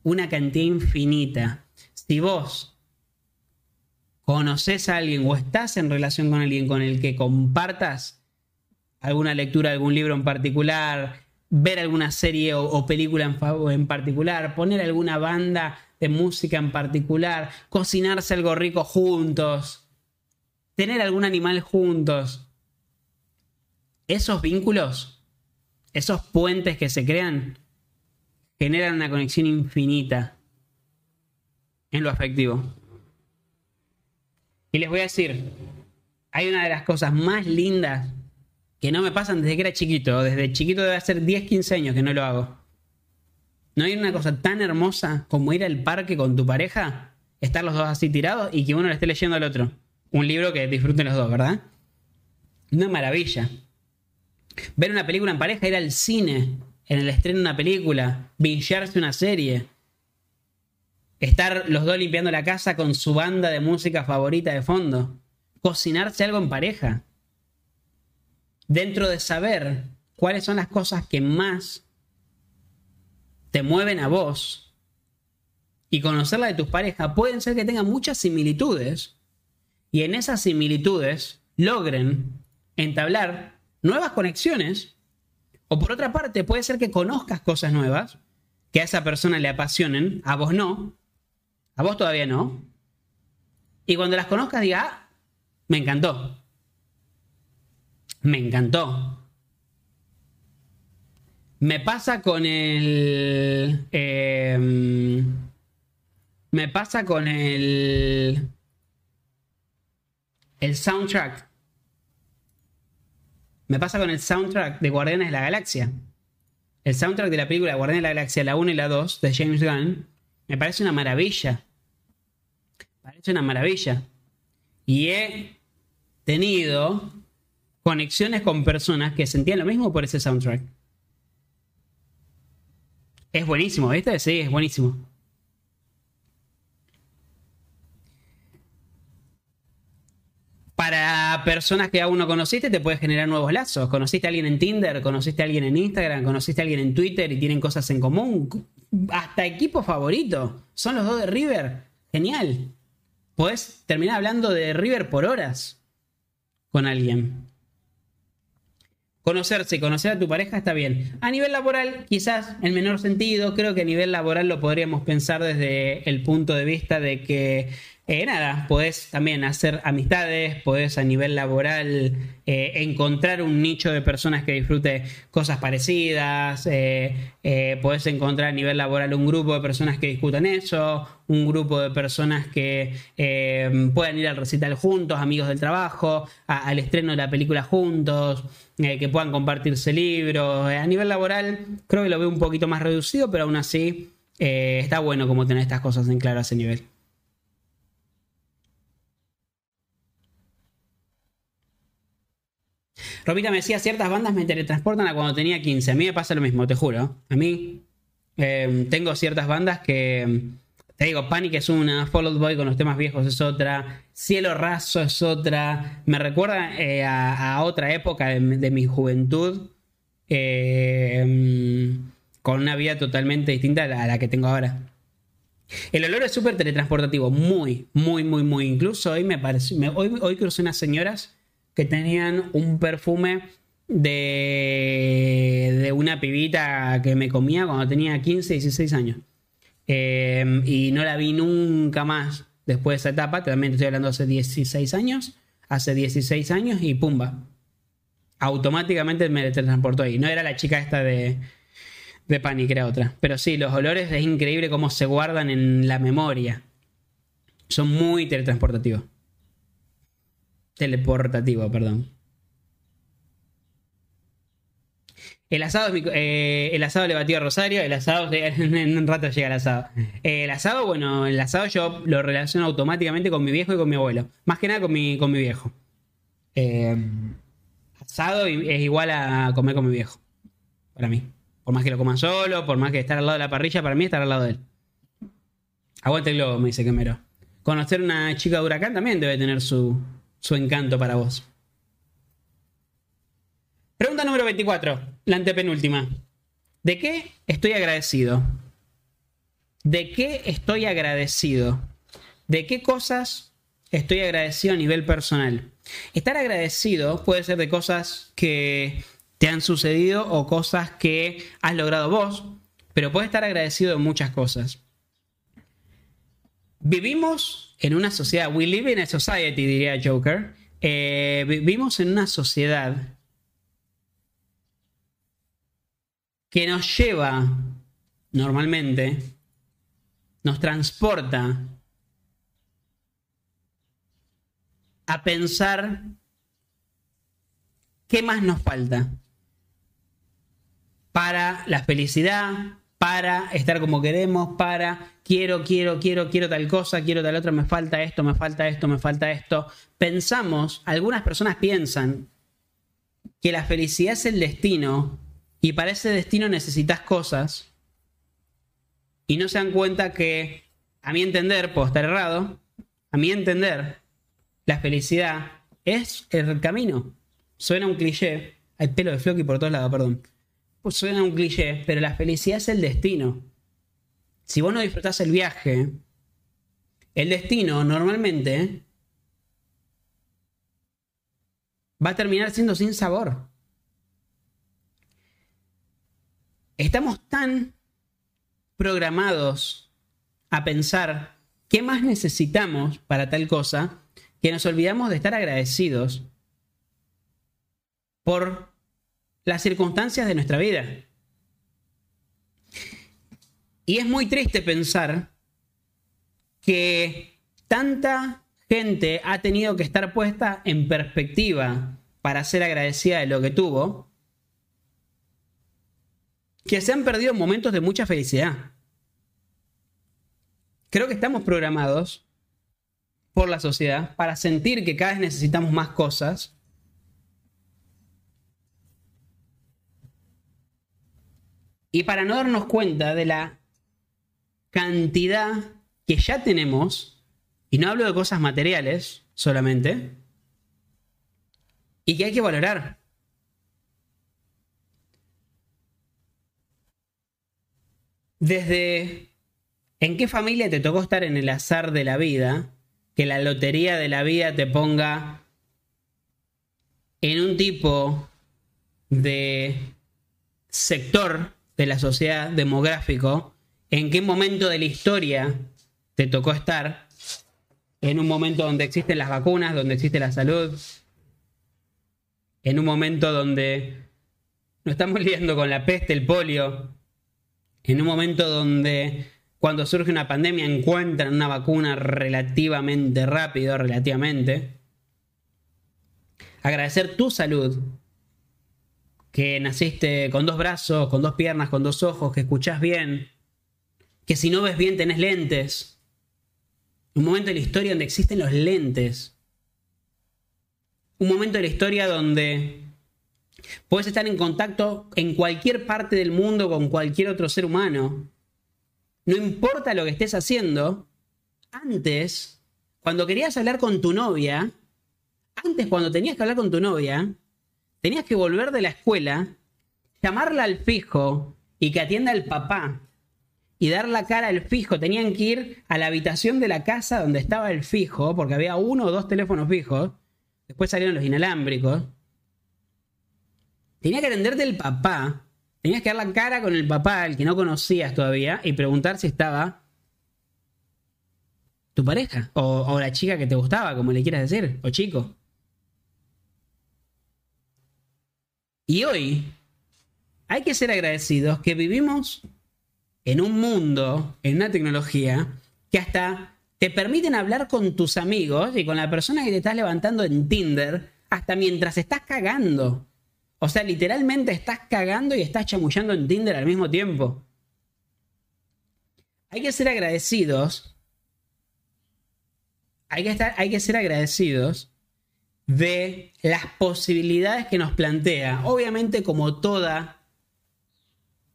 Una cantidad infinita. Si vos conocés a alguien o estás en relación con alguien con el que compartas alguna lectura, algún libro en particular, ver alguna serie o, o película en, en particular, poner alguna banda de música en particular, cocinarse algo rico juntos, tener algún animal juntos. Esos vínculos, esos puentes que se crean, generan una conexión infinita en lo afectivo. Y les voy a decir, hay una de las cosas más lindas que no me pasan desde que era chiquito. Desde chiquito debe hacer diez, quince años que no lo hago. ¿No hay una cosa tan hermosa como ir al parque con tu pareja, estar los dos así tirados y que uno le esté leyendo al otro un libro que disfruten los dos, ¿verdad? Una maravilla. Ver una película en pareja, ir al cine, en el estreno de una película, bingearse una serie, estar los dos limpiando la casa con su banda de música favorita de fondo, cocinarse algo en pareja. Dentro de saber cuáles son las cosas que más te mueven a vos y conocer la de tus parejas, pueden ser que tengan muchas similitudes y en esas similitudes logren entablar nuevas conexiones, o por otra parte puede ser que conozcas cosas nuevas que a esa persona le apasionen, a vos no, a vos todavía no, y cuando las conozcas digas, ah, me encantó. Me encantó. Me pasa con el... Eh, me pasa con el... El soundtrack. Me pasa con el soundtrack de Guardianes de la Galaxia. El soundtrack de la película Guardianes de la Galaxia, la uno y la dos, de James Gunn. Me parece una maravilla. Me parece una maravilla. Y he tenido conexiones con personas que sentían lo mismo por ese soundtrack. Es buenísimo, ¿viste? Sí, es buenísimo. Para personas que aún no conociste, te puedes generar nuevos lazos. Conociste a alguien en Tinder, conociste a alguien en Instagram, conociste a alguien en Twitter y tienen cosas en común. Hasta equipo favorito. Son los dos de River. Genial. Podés terminar hablando de River por horas con alguien. Conocerse, conocer a tu pareja está bien. A nivel laboral, quizás en menor sentido. Creo que a nivel laboral lo podríamos pensar desde el punto de vista de que, eh, nada, podés también hacer amistades, podés a nivel laboral eh, encontrar un nicho de personas que disfrute cosas parecidas, eh, eh, podés encontrar a nivel laboral un grupo de personas que discutan eso, un grupo de personas que eh, puedan ir al recital juntos, amigos del trabajo, a, al estreno de la película juntos, eh, que puedan compartirse libros. A nivel laboral creo que lo veo un poquito más reducido, pero aún así eh, está bueno como tener estas cosas en claro a ese nivel. Romita me decía, ciertas bandas me teletransportan a cuando tenía quince. A mí me pasa lo mismo, te juro. A mí eh, tengo ciertas bandas que... Te digo, Panic es una, Fall Out Boy con los temas viejos es otra, Cielo Raso es otra. Me recuerda eh, a, a otra época de, de mi juventud, eh, con una vida totalmente distinta a la, a la que tengo ahora. El olor es súper teletransportativo. Muy, muy, muy, muy. Incluso hoy me pareció... Me, hoy, hoy crucé unas señoras que tenían un perfume de, de una pibita que me comía cuando tenía quince, dieciséis años. Eh, y no la vi nunca más después de esa etapa. También estoy hablando hace dieciséis años. Hace dieciséis años y pumba. Automáticamente me teletransportó ahí. No era la chica esta de, de Panic, era otra. Pero sí, los olores es increíble cómo se guardan en la memoria. Son muy teletransportativos. Teleportativo, perdón. El asado, es mi, eh, el asado le batió a Rosario. El asado, en un rato llega el asado. Eh, el asado, bueno, el asado yo lo relaciono automáticamente con mi viejo y con mi abuelo. Más que nada con mi, con mi viejo. Eh, asado es igual a comer con mi viejo. Para mí. Por más que lo coma solo, por más que estar al lado de la parrilla, para mí estar al lado de él. Aguante el globo, me dice Quemero. Conocer una chica de Huracán también debe tener su... su encanto para vos. Pregunta número veinticuatro, la antepenúltima. ¿De qué estoy agradecido? ¿De qué estoy agradecido? ¿De qué cosas estoy agradecido a nivel personal? Estar agradecido puede ser de cosas que te han sucedido o cosas que has logrado vos, pero puedes estar agradecido de muchas cosas. Vivimos en una sociedad, we live in a society, diría Joker. Eh, vivimos en una sociedad que nos lleva, normalmente, nos transporta a pensar ¿Qué más nos falta? Para la felicidad, para estar como queremos, para quiero, quiero, quiero, quiero tal cosa, quiero tal otra, me falta esto, me falta esto, me falta esto. Pensamos, algunas personas piensan que la felicidad es el destino y para ese destino necesitas cosas y no se dan cuenta que, a mi entender, puedo estar errado, a mi entender, la felicidad es el camino. Suena un cliché, hay pelo de Floki por todos lados, perdón. Suena un cliché, pero la felicidad es el destino. Si vos no disfrutás el viaje, el destino normalmente va a terminar siendo sin sabor. Estamos tan programados a pensar qué más necesitamos para tal cosa que nos olvidamos de estar agradecidos por las circunstancias de nuestra vida. Y es muy triste pensar que tanta gente ha tenido que estar puesta en perspectiva para ser agradecida de lo que tuvo, que se han perdido momentos de mucha felicidad. Creo que estamos programados por la sociedad para sentir que cada vez necesitamos más cosas. Y para no darnos cuenta de la cantidad que ya tenemos, y no hablo de cosas materiales solamente, y que hay que valorar. Desde en qué familia te tocó estar en el azar de la vida, que la lotería de la vida te ponga en un tipo de sector de la sociedad demográfico, en qué momento de la historia te tocó estar, en un momento donde existen las vacunas, donde existe la salud, en un momento donde nos estamos lidiando con la peste, el polio, en un momento donde cuando surge una pandemia encuentran una vacuna relativamente rápido, relativamente. Agradecer tu salud, que naciste con dos brazos, con dos piernas, con dos ojos, que escuchás bien, que si no ves bien tenés lentes. Un momento de la historia donde existen los lentes. Un momento de la historia donde podés estar en contacto en cualquier parte del mundo con cualquier otro ser humano. No importa lo que estés haciendo, antes, cuando querías hablar con tu novia, antes cuando tenías que hablar con tu novia, tenías que volver de la escuela, llamarla al fijo y que atienda al papá y dar la cara al fijo. Tenían que ir a la habitación de la casa donde estaba el fijo, porque había uno o dos teléfonos fijos. Después salieron los inalámbricos. Tenías que atenderte el papá. Tenías que dar la cara con el papá, al que no conocías todavía, y preguntar si estaba tu pareja o, o la chica que te gustaba, como le quieras decir, o chico. Y hoy hay que ser agradecidos que vivimos en un mundo, en una tecnología, que hasta te permiten hablar con tus amigos y con la persona que te estás levantando en Tinder hasta mientras estás cagando. O sea, literalmente estás cagando y estás chamullando en Tinder al mismo tiempo. Hay que ser agradecidos. Hay que estar, hay que ser agradecidos de las posibilidades que nos plantea. Obviamente, como toda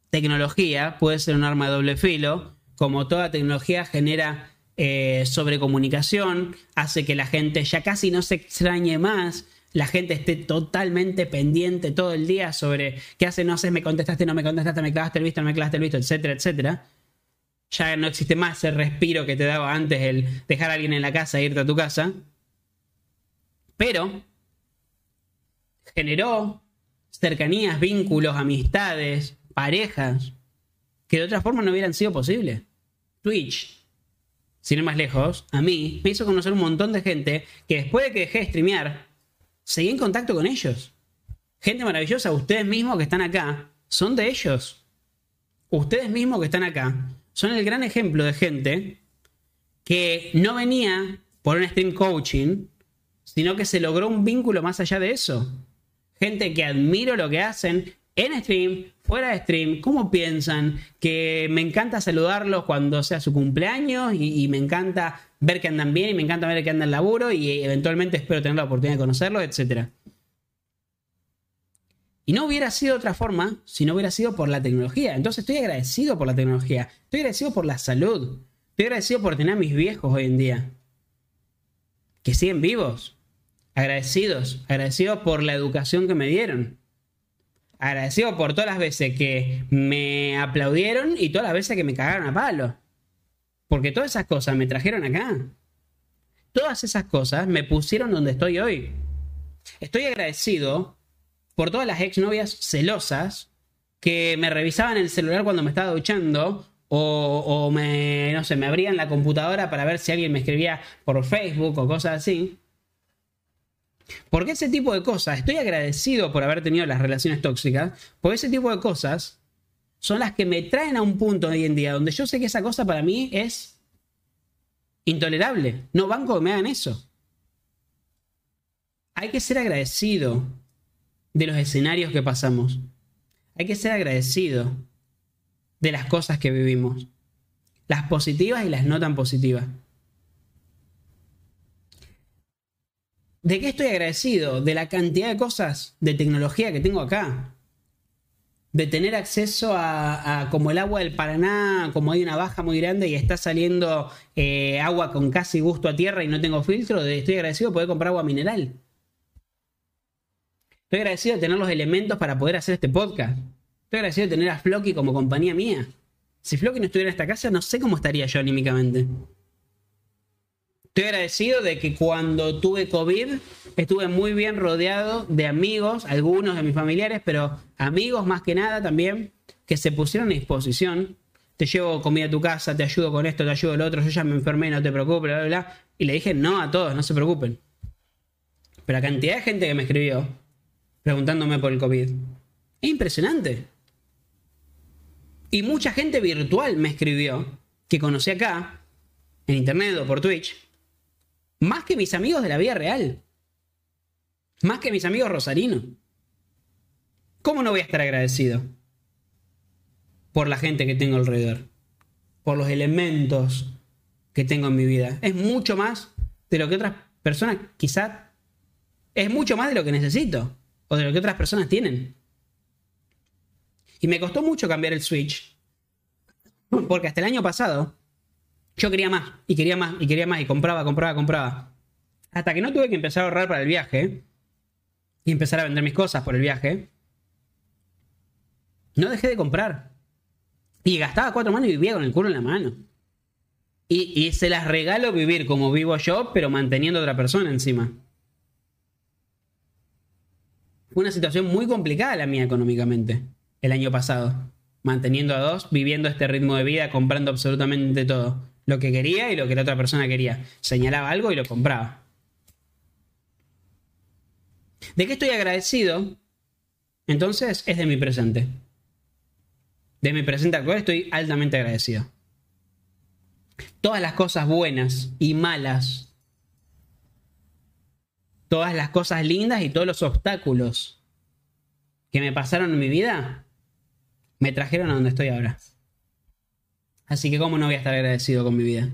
tecnología, puede ser un arma de doble filo, como toda tecnología genera eh, sobrecomunicación, hace que la gente ya casi no se extrañe más, la gente esté totalmente pendiente todo el día sobre qué hace, no haces, me contestaste, no me contestaste, me clavaste el visto, no me clavaste el visto, etcétera, etcétera. Ya no existe más el respiro que te daba antes, el dejar a alguien en la casa e irte a tu casa. Pero generó cercanías, vínculos, amistades, parejas, que de otra forma no hubieran sido posibles. Twitch, sin ir más lejos, a mí me hizo conocer un montón de gente que después de que dejé de streamear, seguí en contacto con ellos. Gente maravillosa, ustedes mismos que están acá, son de ellos. Ustedes mismos que están acá, son el gran ejemplo de gente que no venía por un stream coaching, sino que se logró un vínculo más allá de eso. gente que admiro lo que hacen en stream, fuera de stream, cómo piensan, que me encanta saludarlos cuando sea su cumpleaños y, y me encanta ver que andan bien y me encanta ver que andan en laburo y eventualmente espero tener la oportunidad de conocerlos, etcétera. Y no hubiera sido de otra forma si no hubiera sido por la tecnología. Entonces estoy agradecido por la tecnología, estoy agradecido por la salud, estoy agradecido por tener a mis viejos hoy en día, que siguen vivos. Agradecidos, agradecidos por la educación que me dieron. Agradecido por todas las veces que me aplaudieron y todas las veces que me cagaron a palo. Porque todas esas cosas me trajeron acá. Todas esas cosas me pusieron donde estoy hoy. Estoy agradecido por todas las exnovias celosas que me revisaban el celular cuando me estaba duchando o, o me, no sé, me abrían la computadora para ver si alguien me escribía por Facebook o cosas así. Porque ese tipo de cosas, estoy agradecido por haber tenido las relaciones tóxicas, porque ese tipo de cosas son las que me traen a un punto hoy en día donde yo sé que esa cosa para mí es intolerable. No banco que me hagan eso. Hay que ser agradecido de los escenarios que pasamos. Hay que ser agradecido de las cosas que vivimos. Las positivas y las no tan positivas. ¿De qué estoy agradecido? De la cantidad de cosas, de tecnología que tengo acá. De tener acceso a, a como el agua del Paraná, como hay una baja muy grande y está saliendo eh, agua con casi gusto a tierra y no tengo filtro. De, estoy agradecido de poder comprar agua mineral. Estoy agradecido de tener los elementos para poder hacer este podcast. Estoy agradecido de tener a Floki como compañía mía. Si Floki no estuviera en esta casa, no sé cómo estaría yo anímicamente. Estoy agradecido de que cuando tuve COVID estuve muy bien rodeado de amigos, algunos de mis familiares, pero amigos más que nada también, que se pusieron a disposición. Te llevo comida a tu casa, te ayudo con esto, te ayudo con lo otro, yo ya me enfermé, no te preocupes, bla, bla, bla. Y le dije no a todos, no se preocupen. Pero la cantidad de gente que me escribió preguntándome por el COVID es impresionante. Y mucha gente virtual me escribió, que conocí acá, en internet o por Twitch. Más que mis amigos de la vida real. Más que mis amigos rosarinos. ¿Cómo no voy a estar agradecido? Por la gente que tengo alrededor. Por los elementos que tengo en mi vida. Es mucho más de lo que otras personas quizás... Es mucho más de lo que necesito. O de lo que otras personas tienen. Y me costó mucho cambiar el switch. Porque hasta el año pasado... Yo quería más, y quería más, y quería más, y compraba, compraba, compraba. Hasta que no tuve que empezar a ahorrar para el viaje, y empezar a vender mis cosas por el viaje, no dejé de comprar. Y gastaba cuatro manos y vivía con el culo en la mano. Y, y se las regalo vivir como vivo yo, pero manteniendo a otra persona encima. Fue una situación muy complicada la mía económicamente, el año pasado. Manteniendo a dos, viviendo este ritmo de vida, comprando absolutamente todo. Lo que quería y lo que la otra persona quería. Señalaba algo y lo compraba. ¿De qué estoy agradecido? Entonces es de mi presente. De mi presente actual estoy altamente agradecido. Todas las cosas buenas y malas. Todas las cosas lindas y todos los obstáculos que me pasaron en mi vida me trajeron a donde estoy ahora. Así que cómo no voy a estar agradecido con mi vida.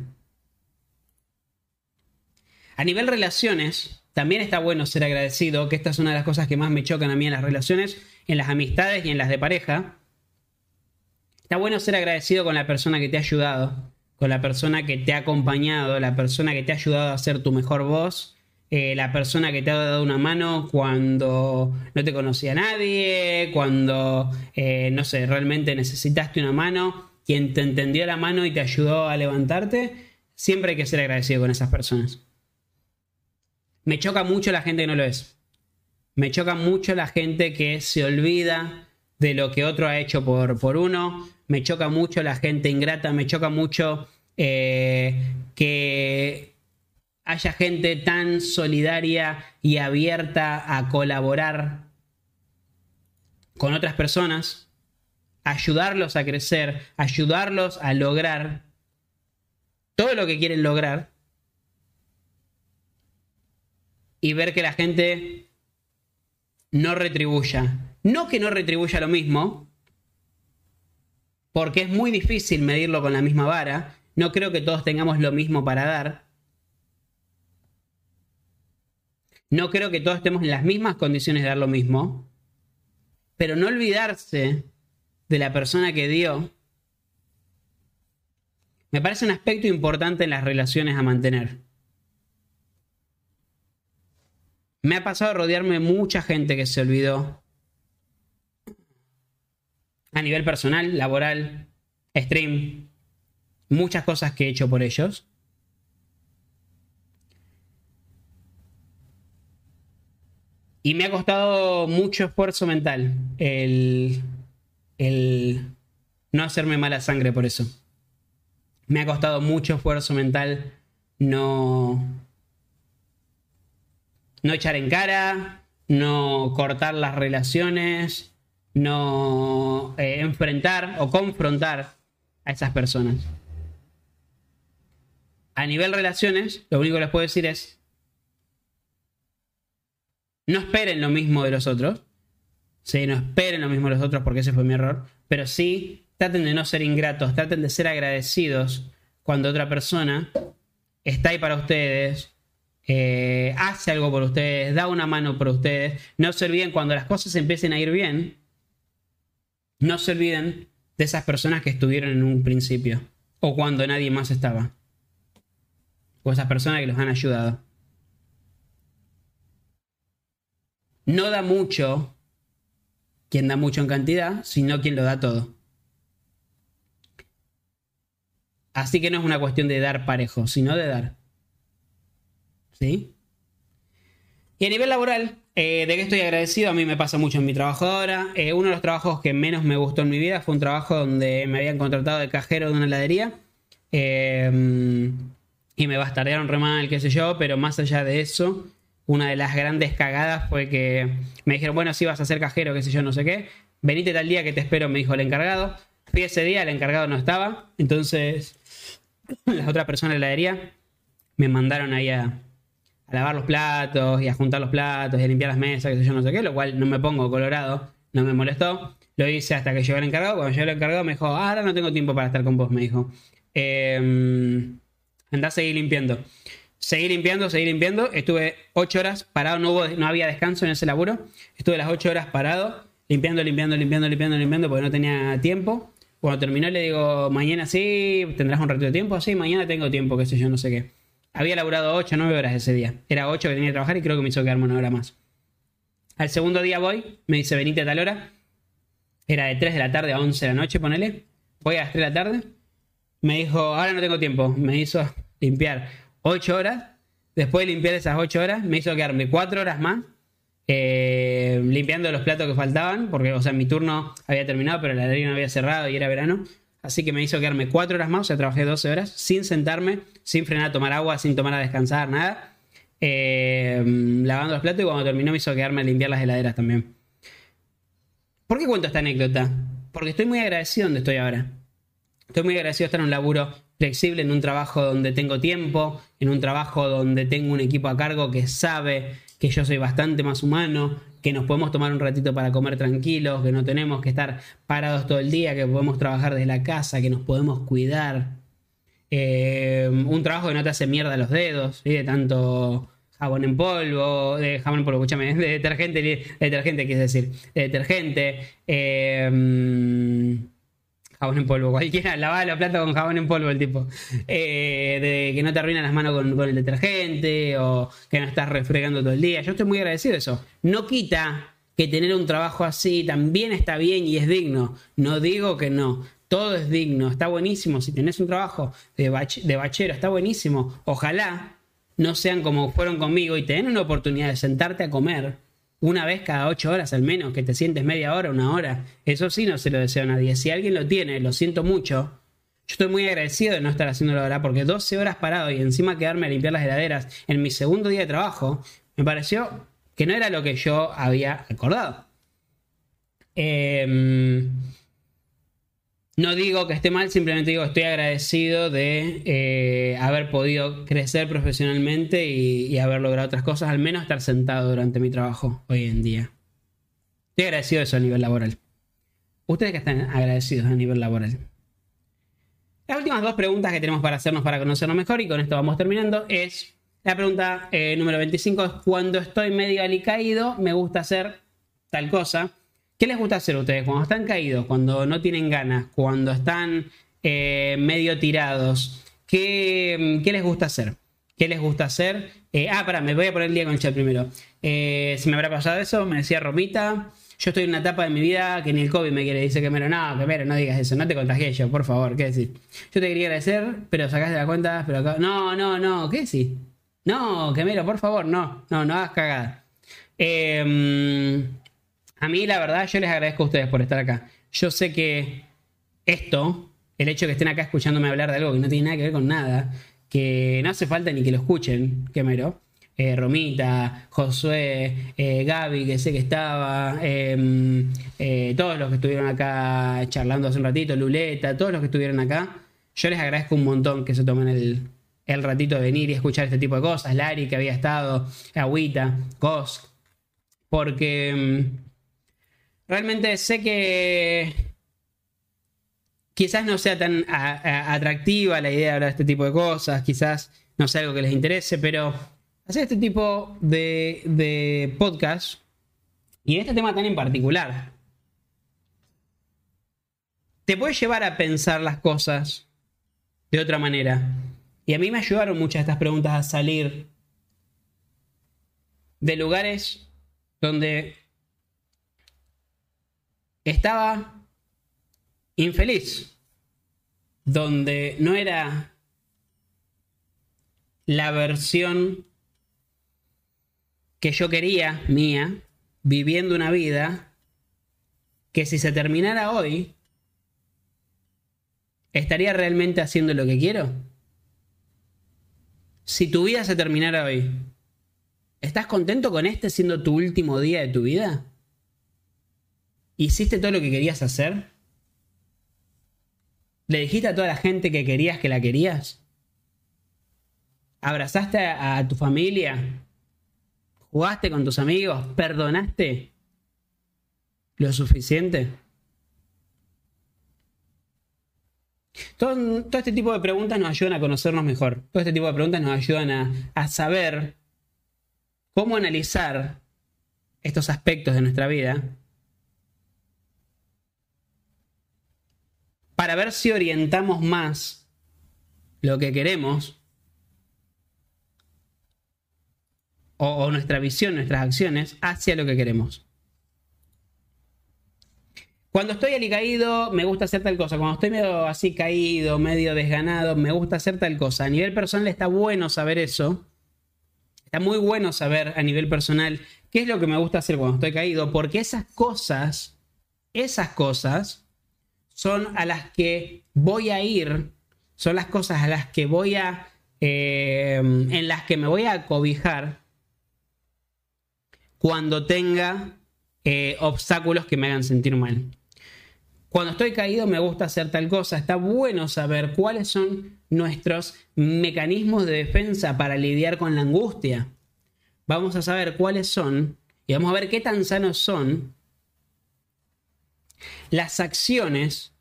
A nivel relaciones, también está bueno ser agradecido, que esta es una de las cosas que más me chocan a mí en las relaciones, en las amistades y en las de pareja. Está bueno ser agradecido con la persona que te ha ayudado, con la persona que te ha acompañado, la persona que te ha ayudado a ser tu mejor voz, eh, la persona que te ha dado una mano cuando no te conocía nadie, cuando, eh, no sé, realmente necesitaste una mano... Quien te entendió la mano y te ayudó a levantarte, siempre hay que ser agradecido con esas personas. Me choca mucho la gente que no lo es. Me choca mucho la gente que se olvida de lo que otro ha hecho por, por uno. Me choca mucho la gente ingrata. Me choca mucho eh, que haya gente tan solidaria y abierta a colaborar con otras personas. Ayudarlos a crecer, ayudarlos a lograr todo lo que quieren lograr y ver que la gente no retribuya. No que no retribuya lo mismo, porque es muy difícil medirlo con la misma vara. No creo que todos tengamos lo mismo para dar. No creo que todos estemos en las mismas condiciones de dar lo mismo. Pero no olvidarse de la persona que dio me parece un aspecto importante en las relaciones a mantener. Me ha pasado de rodearme mucha gente que se olvidó. A nivel personal, laboral, stream. Muchas cosas que he hecho por ellos. Y me ha costado mucho esfuerzo mental el, el no hacerme mala sangre por eso. Me ha costado mucho esfuerzo mental no, no echar en cara, no cortar las relaciones, no eh, enfrentar o confrontar a esas personas. A nivel relaciones, lo único que les puedo decir es: no esperen lo mismo de los otros. Sí, no esperen lo mismo de los otros porque ese fue mi error. Pero sí, traten de no ser ingratos. Traten de ser agradecidos cuando otra persona está ahí para ustedes. Eh, hace algo por ustedes. Da una mano por ustedes. No se olviden cuando las cosas empiecen a ir bien. No se olviden de esas personas que estuvieron en un principio. O cuando nadie más estaba. O esas personas que los han ayudado. No da mucho quien da mucho en cantidad, sino quien lo da todo. Así que no es una cuestión de dar parejo, sino de dar. ¿Sí? Y a nivel laboral, eh, ¿de qué estoy agradecido? A mí me pasa mucho en mi trabajo ahora. Eh, uno de los trabajos que menos me gustó en mi vida fue un trabajo donde me habían contratado de cajero de una heladería. Eh, y me bastardearon re mal, qué sé yo, pero más allá de eso... Una de las grandes cagadas fue que me dijeron, bueno, sí vas a ser cajero, qué sé yo, no sé qué. Venite tal día que te espero, me dijo el encargado. Fui ese día, el encargado no estaba. Entonces, las otras personas de la heladería me mandaron ahí a, a lavar los platos y a juntar los platos y a limpiar las mesas, qué sé yo, no sé qué. Lo cual no me pongo colorado, no me molestó. Lo hice hasta que llegó el encargado. Cuando llegó el encargado me dijo, ah, ahora no tengo tiempo para estar con vos, me dijo. Eh, andá a seguir limpiando. Seguí limpiando, seguí limpiando. Estuve ocho horas parado, no, hubo, no había descanso en ese laburo. Estuve las ocho horas parado, limpiando, limpiando, limpiando, limpiando, limpiando, porque no tenía tiempo. Cuando terminó le digo, mañana sí, tendrás un ratito de tiempo. Sí, mañana tengo tiempo, qué sé yo, no sé qué. Había laburado ocho, nueve horas ese día. Era ocho que tenía que trabajar y creo que me hizo quedarme una hora más. Al segundo día voy, me dice, venite a tal hora. Era de tres de la tarde a once de la noche, ponele. Voy a las tres de la tarde. Me dijo, ahora no tengo tiempo. Me hizo limpiar ocho horas, después de limpiar esas ocho horas, me hizo quedarme cuatro horas más eh, limpiando los platos que faltaban, porque, o sea, mi turno había terminado, pero la heladería no había cerrado y era verano, así que me hizo quedarme cuatro horas más, o sea, trabajé doce horas, sin sentarme, sin frenar a tomar agua, sin tomar a descansar, nada, eh, lavando los platos, y cuando terminó me hizo quedarme a limpiar las heladeras también. ¿Por qué cuento esta anécdota? Porque estoy muy agradecido donde estoy ahora. Estoy muy agradecido de estar en un laburo flexible, en un trabajo donde tengo tiempo, en un trabajo donde tengo un equipo a cargo que sabe que yo soy bastante más humano, que nos podemos tomar un ratito para comer tranquilos, que no tenemos que estar parados todo el día, que podemos trabajar desde la casa, que nos podemos cuidar. Eh, un trabajo que no te hace mierda los dedos, ¿sí? De tanto jabón en polvo, de jabón en polvo, escúchame, de detergente, de detergente quise decir, de detergente. Eh, jabón en polvo, cualquiera, lavaba la plata con jabón en polvo el tipo, eh, de que no te arruinan las manos con, con el detergente o que no estás refregando todo el día. Yo estoy muy agradecido de eso. No quita que tener un trabajo así también está bien y es digno, no digo que no, todo es digno, está buenísimo. Si tenés un trabajo de, bach, de bachero está buenísimo, ojalá no sean como fueron conmigo y te den una oportunidad de sentarte a comer una vez cada ocho horas al menos, que te sientes media hora, una hora. Eso sí no se lo deseo a nadie. Si alguien lo tiene, lo siento mucho. Yo estoy muy agradecido de no estar haciéndolo ahora, porque doce horas parado y encima quedarme a limpiar las heladeras en mi segundo día de trabajo, me pareció que no era lo que yo había acordado. Eh, no digo que esté mal, simplemente digo que estoy agradecido de eh, haber podido crecer profesionalmente y, y haber logrado otras cosas, al menos estar sentado durante mi trabajo hoy en día. Estoy agradecido de eso a nivel laboral. Ustedes que están agradecidos a nivel laboral. Las últimas dos preguntas que tenemos para hacernos para conocernos mejor, y con esto vamos terminando, es la pregunta eh, número veinticinco, es cuando estoy medio alicaído, me gusta hacer tal cosa. ¿Qué les gusta hacer a ustedes cuando están caídos, cuando no tienen ganas, cuando están eh, medio tirados? ¿Qué, ¿Qué les gusta hacer? ¿Qué les gusta hacer? Eh, ah, pará, me voy a poner el día con el chat primero. Eh, ¿Se me habrá pasado eso? Me decía Romita. Yo estoy en una etapa de mi vida que ni el COVID me quiere. Dice que mero, no, que mero, no digas eso. No te contagies yo, por favor. ¿Qué decís? Yo te quería agradecer, pero sacaste la cuenta. Pero acá... No, no, no. ¿Qué decís? No, que mero, por favor. No, no, no hagas cagada. Eh, a mí, la verdad, yo les agradezco a ustedes por estar acá. Yo sé que esto, el hecho de que estén acá escuchándome hablar de algo que no tiene nada que ver con nada... que no hace falta ni que lo escuchen, que mero. Eh, Romita, Josué, eh, Gaby, que sé que estaba, eh, eh, todos los que estuvieron acá charlando hace un ratito, Luleta, todos los que estuvieron acá, yo les agradezco un montón que se tomen el, el ratito de venir y escuchar este tipo de cosas. Lari, que había estado, Agüita, Gosk, porque realmente sé que... quizás no sea tan a, a, atractiva la idea de hablar de este tipo de cosas, quizás no sea algo que les interese, pero hacer este tipo de, de podcast, y en este tema tan en particular, te puede llevar a pensar las cosas de otra manera. Y a mí me ayudaron muchas de estas preguntas a salir de lugares donde estaba... infeliz, donde no era la versión que yo quería mía, viviendo una vida que si se terminara hoy, ¿estaría realmente haciendo lo que quiero? Si tu vida se terminara hoy, ¿estás contento con este siendo tu último día de tu vida? ¿Hiciste todo lo que querías hacer? ¿Le dijiste a toda la gente que querías que la querías? ¿Abrazaste a, a tu familia? ¿Jugaste con tus amigos? ¿Perdonaste lo suficiente? Todo, todo este tipo de preguntas nos ayudan a conocernos mejor. Todo este tipo de preguntas nos ayudan a, a saber cómo analizar estos aspectos de nuestra vida, para ver si orientamos más lo que queremos o, o nuestra visión, nuestras acciones hacia lo que queremos. Cuando estoy alicaído, me gusta hacer tal cosa. Cuando estoy medio así caído, medio desganado, me gusta hacer tal cosa. A nivel personal está bueno saber eso. Está muy bueno saber a nivel personal qué es lo que me gusta hacer cuando estoy caído, porque esas cosas, esas cosas... son a las que voy a ir, son las cosas a las que voy a, eh, en las que me voy a cobijar cuando tenga eh, obstáculos que me hagan sentir mal. Cuando estoy caído me gusta hacer tal cosa. Está bueno saber cuáles son nuestros mecanismos de defensa para lidiar con la angustia. Vamos a saber cuáles son y vamos a ver qué tan sanos son las acciones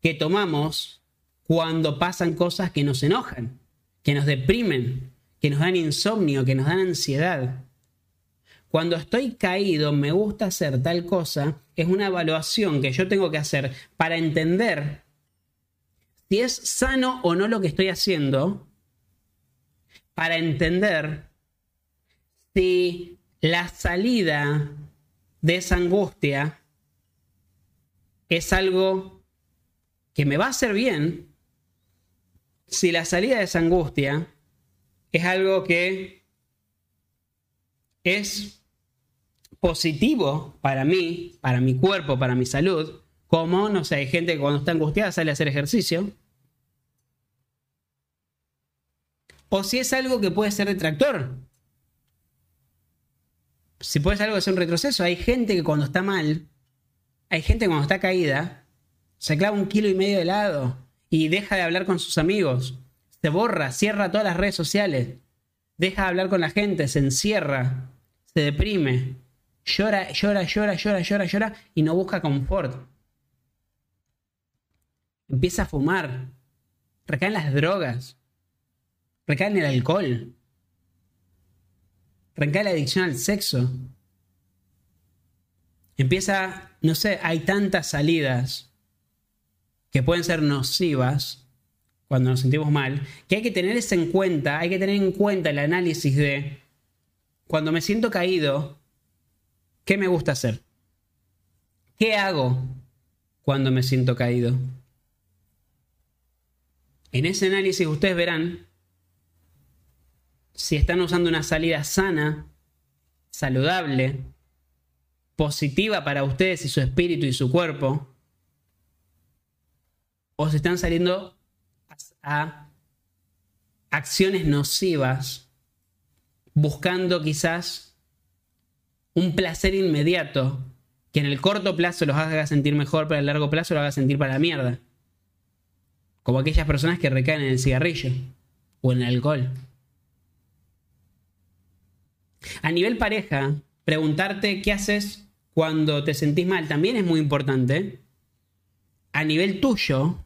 que tomamos cuando pasan cosas que nos enojan, que nos deprimen, que nos dan insomnio, que nos dan ansiedad. Cuando estoy caído, me gusta hacer tal cosa, es una evaluación que yo tengo que hacer para entender si es sano o no lo que estoy haciendo, para entender si la salida de esa angustia es algo que me va a hacer bien, si la salida de esa angustia es algo que es positivo para mí, para mi cuerpo, para mi salud, como, no sé, hay gente que cuando está angustiada sale a hacer ejercicio, o si es algo que puede ser detractor. Si puede ser algo que sea un retroceso, hay gente que cuando está mal... hay gente que cuando está caída se clava un kilo y medio de helado y deja de hablar con sus amigos. Se borra, cierra todas las redes sociales. Deja de hablar con la gente, se encierra, se deprime. Llora, llora, llora, llora, llora, llora y no busca confort. Empieza a fumar. Recae en las drogas. Recae en el alcohol. Recae la adicción al sexo. Empieza, no sé, hay tantas salidas que pueden ser nocivas cuando nos sentimos mal, que hay que tener eso en cuenta, hay que tener en cuenta el análisis de cuando me siento caído, ¿qué me gusta hacer? ¿Qué hago cuando me siento caído? En ese análisis ustedes verán si están usando una salida sana, saludable, positiva para ustedes y su espíritu y su cuerpo, o se están saliendo a acciones nocivas, buscando quizás un placer inmediato que en el corto plazo los haga sentir mejor, pero en el largo plazo los haga sentir para la mierda. Como aquellas personas que recaen en el cigarrillo o en el alcohol. A nivel pareja, preguntarte qué haces cuando te sentís mal también es muy importante. A nivel tuyo,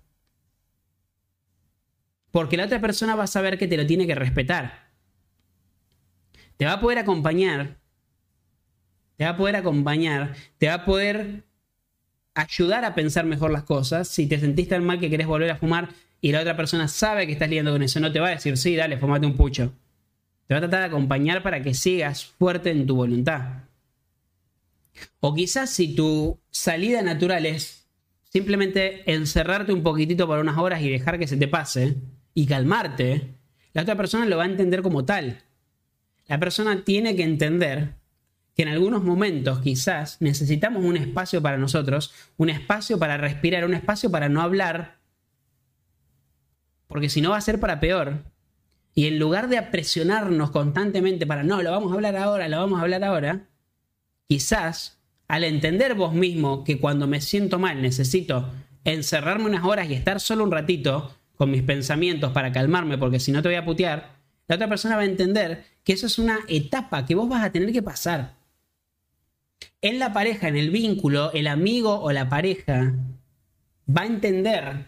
porque la otra persona va a saber que te lo tiene que respetar. Te va a poder acompañar. Te va a poder acompañar. Te va a poder ayudar a pensar mejor las cosas. Si te sentís tan mal que querés volver a fumar y la otra persona sabe que estás lidiando con eso, no te va a decir, sí, dale, fumate un pucho. Te va a tratar de acompañar para que sigas fuerte en tu voluntad. O quizás si tu salida natural es simplemente encerrarte un poquitito por unas horas y dejar que se te pase y calmarte, la otra persona lo va a entender como tal. La persona tiene que entender que en algunos momentos quizás necesitamos un espacio para nosotros, un espacio para respirar, un espacio para no hablar, porque si no va a ser para peor. Y en lugar de presionarnos constantemente para no, lo vamos a hablar ahora, lo vamos a hablar ahora, quizás al entender vos mismo que cuando me siento mal necesito encerrarme unas horas y estar solo un ratito con mis pensamientos para calmarme, porque si no te voy a putear, la otra persona va a entender que eso es una etapa que vos vas a tener que pasar. En la pareja, en el vínculo, el amigo o la pareja va a entender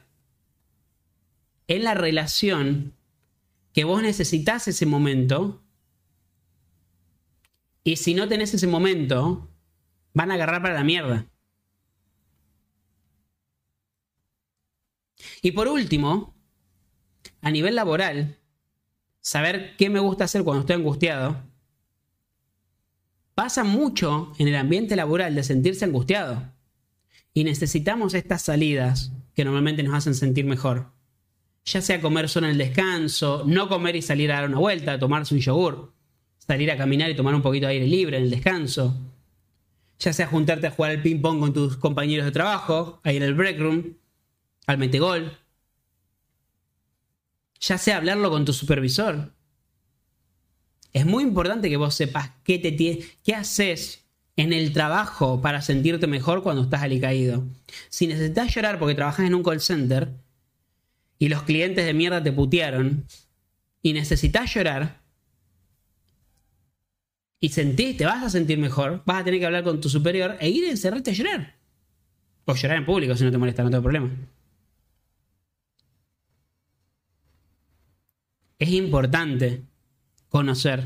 en la relación que vos necesitás ese momento, y si no tenés ese momento, van a agarrar para la mierda. Y por último, a nivel laboral, saber qué me gusta hacer cuando estoy angustiado. Pasa mucho en el ambiente laboral de sentirse angustiado, y necesitamos estas salidas que normalmente nos hacen sentir mejor. Ya sea comer solo en el descanso, no comer y salir a dar una vuelta, tomarse un yogur, salir a caminar y tomar un poquito de aire libre en el descanso. Ya sea juntarte a jugar al ping-pong con tus compañeros de trabajo, ahí en el break room, al metegol. Ya sea hablarlo con tu supervisor. Es muy importante que vos sepas qué, te tienes, qué haces en el trabajo para sentirte mejor cuando estás alicaído. Si necesitas llorar porque trabajas en un call center y los clientes de mierda te putearon y necesitas llorar y sentís, te vas a sentir mejor, vas a tener que hablar con tu superior e ir a encerrarte a llorar. O llorar en público si no te molesta, no tengo problema. Es importante conocer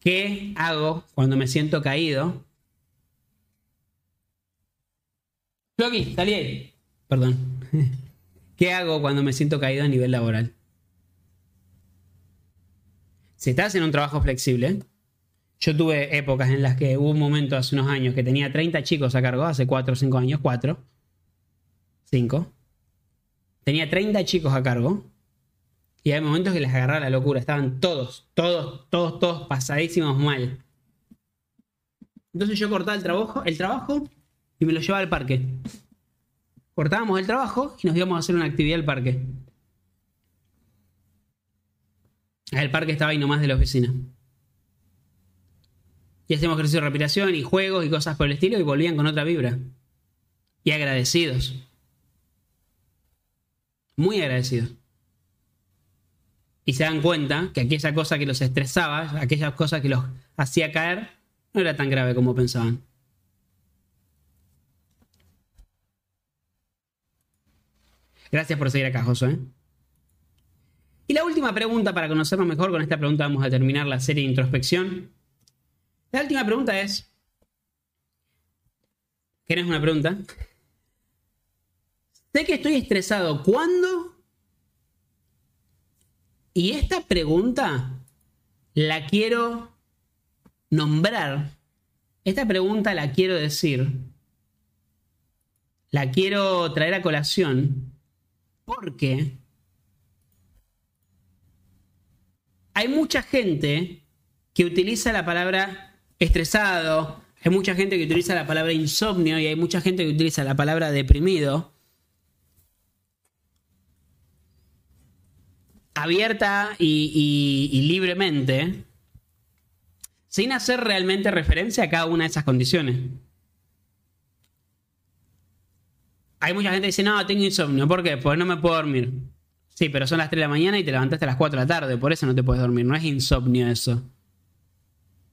qué hago cuando me siento caído. Floki, salí ahí. Perdón. ¿Qué hago cuando me siento caído a nivel laboral? Si estás en un trabajo flexible, yo tuve épocas en las que hubo un momento hace unos años que tenía treinta chicos a cargo, hace cuatro o cinco años, cuatro, cinco. Tenía treinta chicos a cargo y hay momentos que les agarraba la locura, estaban todos, todos, todos, todos pasadísimos mal. Entonces yo cortaba el trabajo, el trabajo y me lo llevaba al parque. Cortábamos el trabajo y nos íbamos a hacer una actividad al parque. El parque estaba ahí nomás de la oficina. Y hacíamos ejercicio de respiración y juegos y cosas por el estilo y volvían con otra vibra. Y agradecidos. Muy agradecidos. Y se dan cuenta que aquella cosa que los estresaba, aquellas cosas que los hacía caer, No era tan grave como pensaban. Gracias por seguir acá, José. Y la última pregunta, para conocernos mejor, con esta pregunta vamos a terminar la serie de introspección. La última pregunta es... ¿Querés una pregunta? Sé que estoy estresado. ¿Cuándo? Y esta pregunta la quiero nombrar. Esta pregunta la quiero decir. La quiero traer a colación. Porque hay mucha gente que utiliza la palabra estresado. Hay mucha gente que utiliza la palabra insomnio. Y hay mucha gente que utiliza la palabra deprimido. Abierta y, y, y libremente, sin hacer realmente referencia a cada una de esas condiciones. Hay mucha gente que dice, no, tengo insomnio. ¿Por qué? Pues no me puedo dormir. Sí, pero son las tres de la mañana y te levantaste a las cuatro de la tarde. Por eso no te puedes dormir. No es insomnio eso.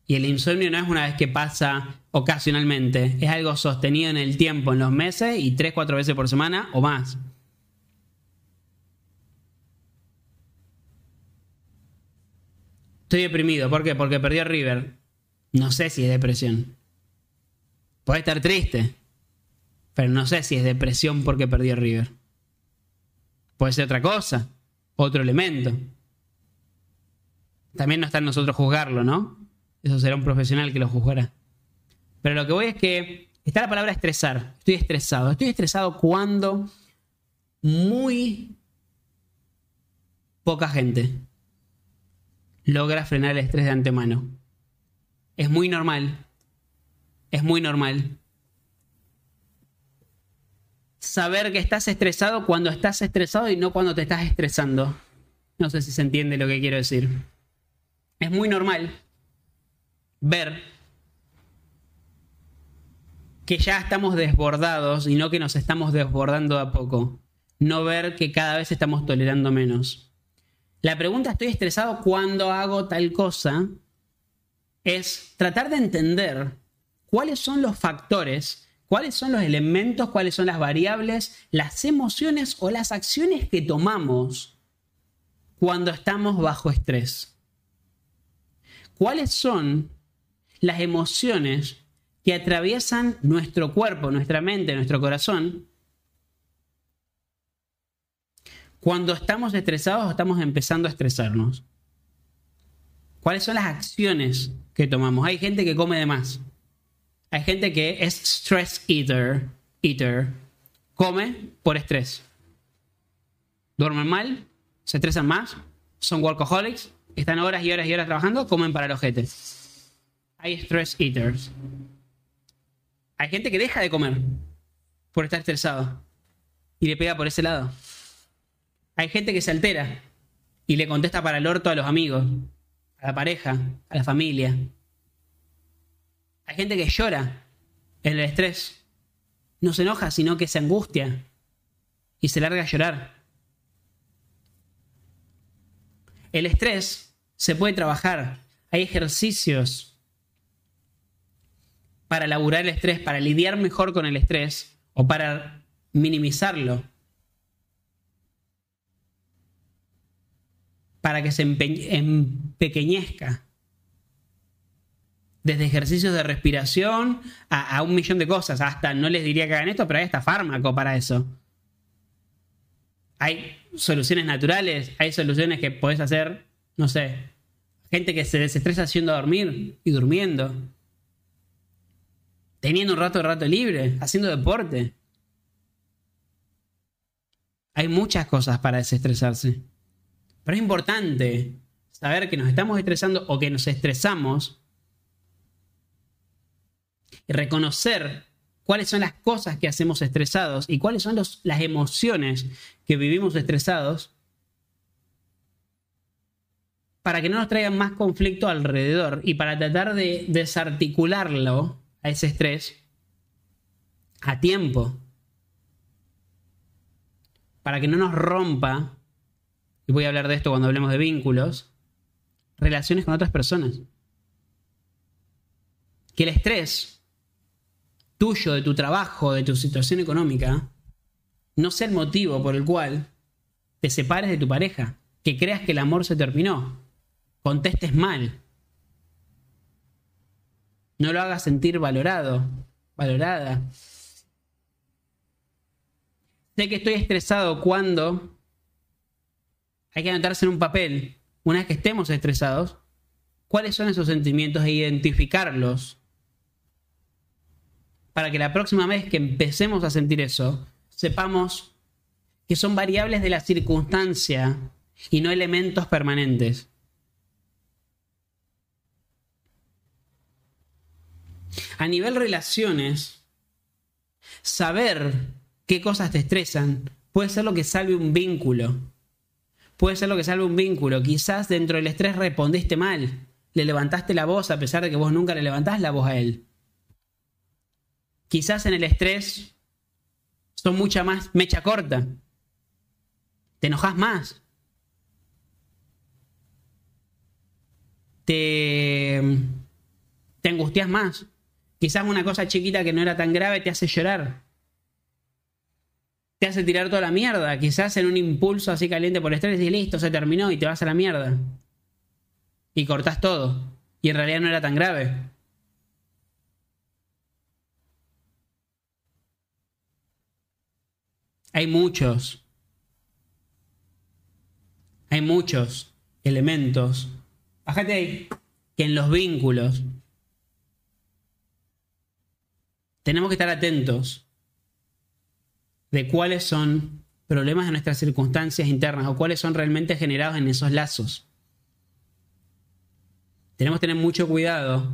Y el insomnio no es una vez que pasa ocasionalmente. Es algo sostenido en el tiempo, en los meses, y tres, cuatro veces por semana o más. Estoy deprimido. ¿Por qué? Porque perdió a River. No sé si es depresión. Puede estar triste. Pero no sé si es depresión porque perdió a River. Puede ser otra cosa. Otro elemento. También no está en nosotros juzgarlo, ¿no? Eso será un profesional que lo juzgará. Pero lo que voy es que... está la palabra estresar. Estoy estresado. Estoy estresado cuando... muy... poca gente... logra frenar el estrés de antemano. Es muy normal. Es muy normal. Saber que estás estresado cuando estás estresado y no cuando te estás estresando. No sé si se entiende lo que quiero decir. Es muy normal ver que ya estamos desbordados y no que nos estamos desbordando a poco. No ver que cada vez estamos tolerando menos. La pregunta estoy estresado cuando hago tal cosa es tratar de entender cuáles son los factores, cuáles son los elementos, cuáles son las variables, las emociones o las acciones que tomamos cuando estamos bajo estrés. ¿Cuáles son las emociones que atraviesan nuestro cuerpo, nuestra mente, nuestro corazón? Cuando estamos estresados o estamos empezando a estresarnos. ¿Cuáles son las acciones que tomamos? Hay gente que come de más. Hay gente que es stress eater. eater. Come por estrés. Duermen mal, se estresan más, son workaholics, están horas y horas y horas trabajando, comen para el ojete. Hay stress eaters. Hay gente que deja de comer por estar estresado y le pega por ese lado. Hay gente que se altera y le contesta para el orto a los amigos, a la pareja, a la familia. Hay gente que llora en el estrés. No se enoja, sino que se angustia y se larga a llorar. El estrés se puede trabajar. Hay ejercicios para laburar el estrés, para lidiar mejor con el estrés o para minimizarlo. Para que se empe- empequeñezca. Desde ejercicios de respiración a, a un millón de cosas. Hasta no les diría que hagan esto, pero hay hasta fármaco para eso. Hay soluciones naturales, hay soluciones que podés hacer, no sé. Gente que se desestresa haciendo dormir y durmiendo. Teniendo un rato de rato libre, haciendo deporte. Hay muchas cosas para desestresarse. Pero es importante saber que nos estamos estresando o que nos estresamos y reconocer cuáles son las cosas que hacemos estresados y cuáles son los, las emociones que vivimos estresados para que no nos traigan más conflicto alrededor y para tratar de desarticularlo a ese estrés a tiempo para que no nos rompa. Y voy a hablar de esto cuando hablemos de vínculos. Relaciones con otras personas. que el estrés tuyo, de tu trabajo, de tu situación económica, no sea el motivo por el cual te separes de tu pareja, que creas que el amor se terminó, contestes mal, no lo hagas sentir valorado, valorada. Sé que estoy estresado cuando... Hay que anotarse en un papel, una vez que estemos estresados, cuáles son esos sentimientos e identificarlos, para que la próxima vez que empecemos a sentir eso, sepamos que son variables de la circunstancia y no elementos permanentes. A nivel relaciones, saber qué cosas te estresan puede ser lo que salve un vínculo. Puede ser lo que salve un vínculo. Quizás dentro del estrés respondiste mal. Le levantaste la voz a pesar de que vos nunca le levantás la voz a él. Quizás en el estrés son mucha más mecha corta. Te enojás más. Te, te angustias más. Quizás una cosa chiquita que no era tan grave te hace llorar. Te hace tirar toda la mierda. Quizás en un impulso así caliente por estrés y listo, se terminó y te vas a la mierda. Y cortás todo. Y en realidad no era tan grave. Hay muchos. Hay muchos elementos. Bájate ahí. Que en los vínculos tenemos que estar atentos de cuáles son problemas de nuestras circunstancias internas o cuáles son realmente generados en esos lazos. Tenemos que tener mucho cuidado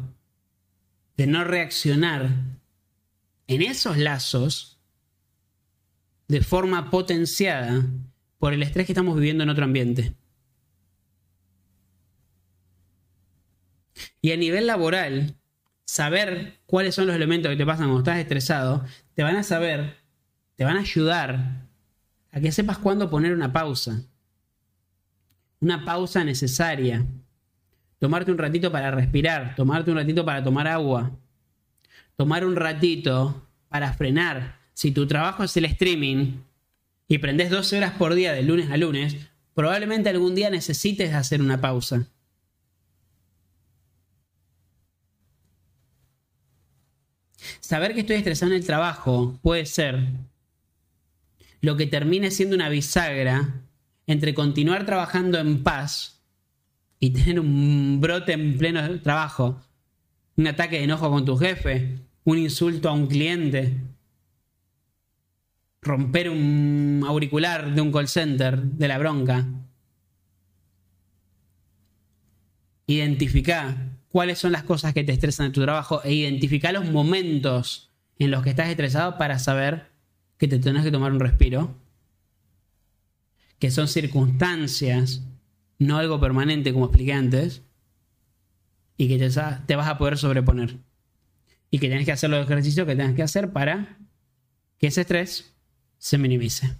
de no reaccionar en esos lazos de forma potenciada por el estrés que estamos viviendo en otro ambiente. Y a nivel laboral, saber cuáles son los elementos que te pasan cuando estás estresado, te van a saber... te van a ayudar a que sepas cuándo poner una pausa. Una pausa necesaria. Tomarte un ratito para respirar. Tomarte un ratito para tomar agua. Tomar un ratito para frenar. Si tu trabajo es el streaming y prendés doce horas por día de lunes a lunes, probablemente algún día necesites hacer una pausa. Saber que estoy estresado en el trabajo puede ser lo que termine siendo una bisagra entre continuar trabajando en paz y tener un brote en pleno trabajo, un ataque de enojo con tu jefe, un insulto a un cliente, romper un auricular de un call center de la bronca. Identificar cuáles son las cosas que te estresan en tu trabajo e identificar los momentos en los que estás estresado para saber que te tenés que tomar un respiro, que son circunstancias, no algo permanente como expliqué antes, y que te vas a poder sobreponer. Y que tenés que hacer los ejercicios que tenés que hacer para que ese estrés se minimice.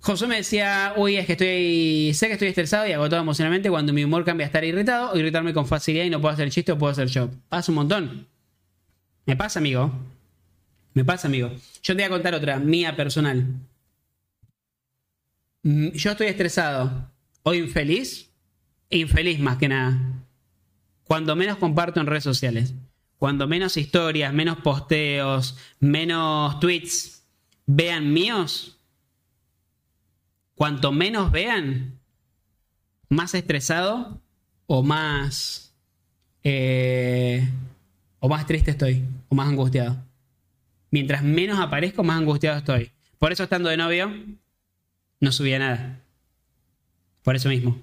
José me decía, uy, es que estoy, sé que estoy estresado y agotado emocionalmente cuando mi humor cambia a estar irritado o irritarme con facilidad y no puedo hacer chiste o puedo hacer show. Pasa un montón. Me pasa, amigo. Me pasa, amigo. Yo te voy a contar otra, mía personal. Yo estoy estresado o infeliz, infeliz más que nada, cuando menos comparto en redes sociales, cuando menos historias, menos posteos, menos tweets vean míos, cuanto menos vean, más estresado o más... Eh, o más triste estoy, o más angustiado. Mientras menos aparezco, más angustiado estoy. Por eso, estando de novio, no subía nada. Por eso mismo.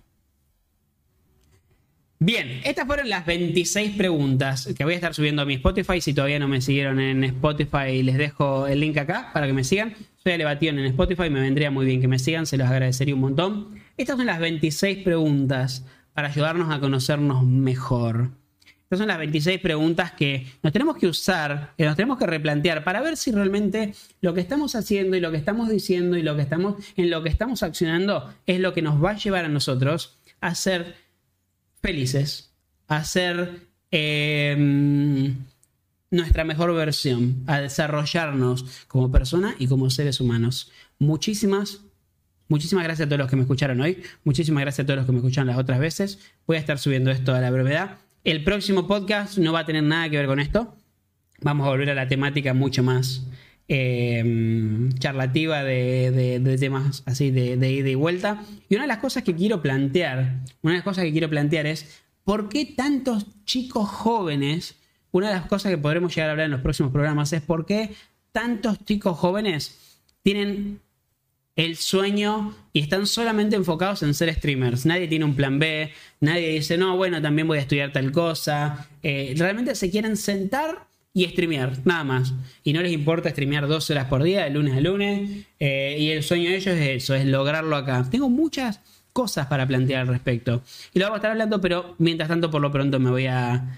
Bien, estas fueron las veintiséis preguntas que voy a estar subiendo a mi Spotify. Si todavía no me siguieron en Spotify, les dejo el link acá para que me sigan. Soy Alebatidon't en Spotify, me vendría muy bien que me sigan, se los agradecería un montón. Estas son las veintiséis preguntas para ayudarnos a conocernos mejor. Estas son las veintiséis preguntas que nos tenemos que usar, que nos tenemos que replantear para ver si realmente lo que estamos haciendo y lo que estamos diciendo y lo que estamos, en lo que estamos accionando es lo que nos va a llevar a nosotros a ser felices, a ser eh, nuestra mejor versión, a desarrollarnos como persona y como seres humanos. Muchísimas, muchísimas gracias a todos los que me escucharon hoy. Muchísimas gracias a todos los que me escucharon las otras veces. Voy a estar subiendo esto a la brevedad. El próximo podcast no va a tener nada que ver con esto. Vamos a volver a la temática mucho más eh, charlativa de, de, de temas así de, de ida y vuelta. Y una de las cosas que quiero plantear, una de las cosas que quiero plantear es ¿por qué tantos chicos jóvenes? Una de las cosas que podremos llegar a hablar en los próximos programas es ¿por qué tantos chicos jóvenes tienen el sueño y están solamente enfocados en ser streamers? Nadie tiene un plan B, nadie dice, no, bueno, también voy a estudiar tal cosa. Eh, realmente se quieren sentar y streamear, nada más. Y no les importa streamear dos horas por día, de lunes a lunes. Eh, y el sueño de ellos es eso, es lograrlo acá. Tengo muchas cosas para plantear al respecto. Y lo vamos a estar hablando, pero mientras tanto, por lo pronto, me voy a,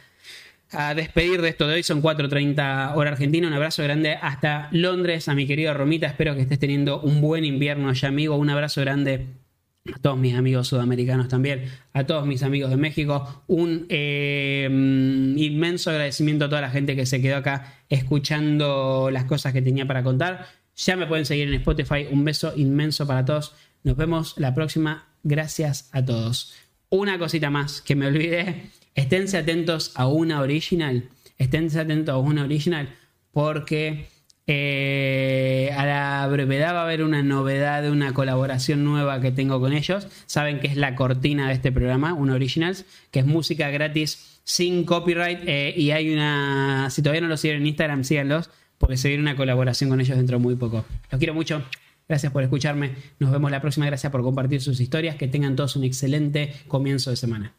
a despedir de esto de hoy. Son cuatro treinta hora argentina. Un abrazo grande hasta Londres, a mi querido Romita. Espero que estés teniendo un buen invierno allá, amigo. Un abrazo grande a todos mis amigos sudamericanos también, a todos mis amigos de México. Un eh, inmenso agradecimiento a toda la gente que se quedó acá escuchando las cosas que tenía para contar. Ya me pueden seguir en Spotify. Un beso inmenso para todos. Nos vemos la próxima. Gracias a todos. Una cosita más que me olvidé. Esténse atentos a una original. Esténse atentos a una original porque... Eh, a la brevedad va a haber una novedad de una colaboración nueva que tengo con ellos. Saben que es la cortina de este programa, un originals, que es música gratis sin copyright, eh, y hay una, si todavía no lo siguen en Instagram, síganlos porque se viene una colaboración con ellos dentro de muy poco. Los quiero mucho, gracias por escucharme, nos vemos la próxima, gracias por compartir sus historias, que tengan todos un excelente comienzo de semana.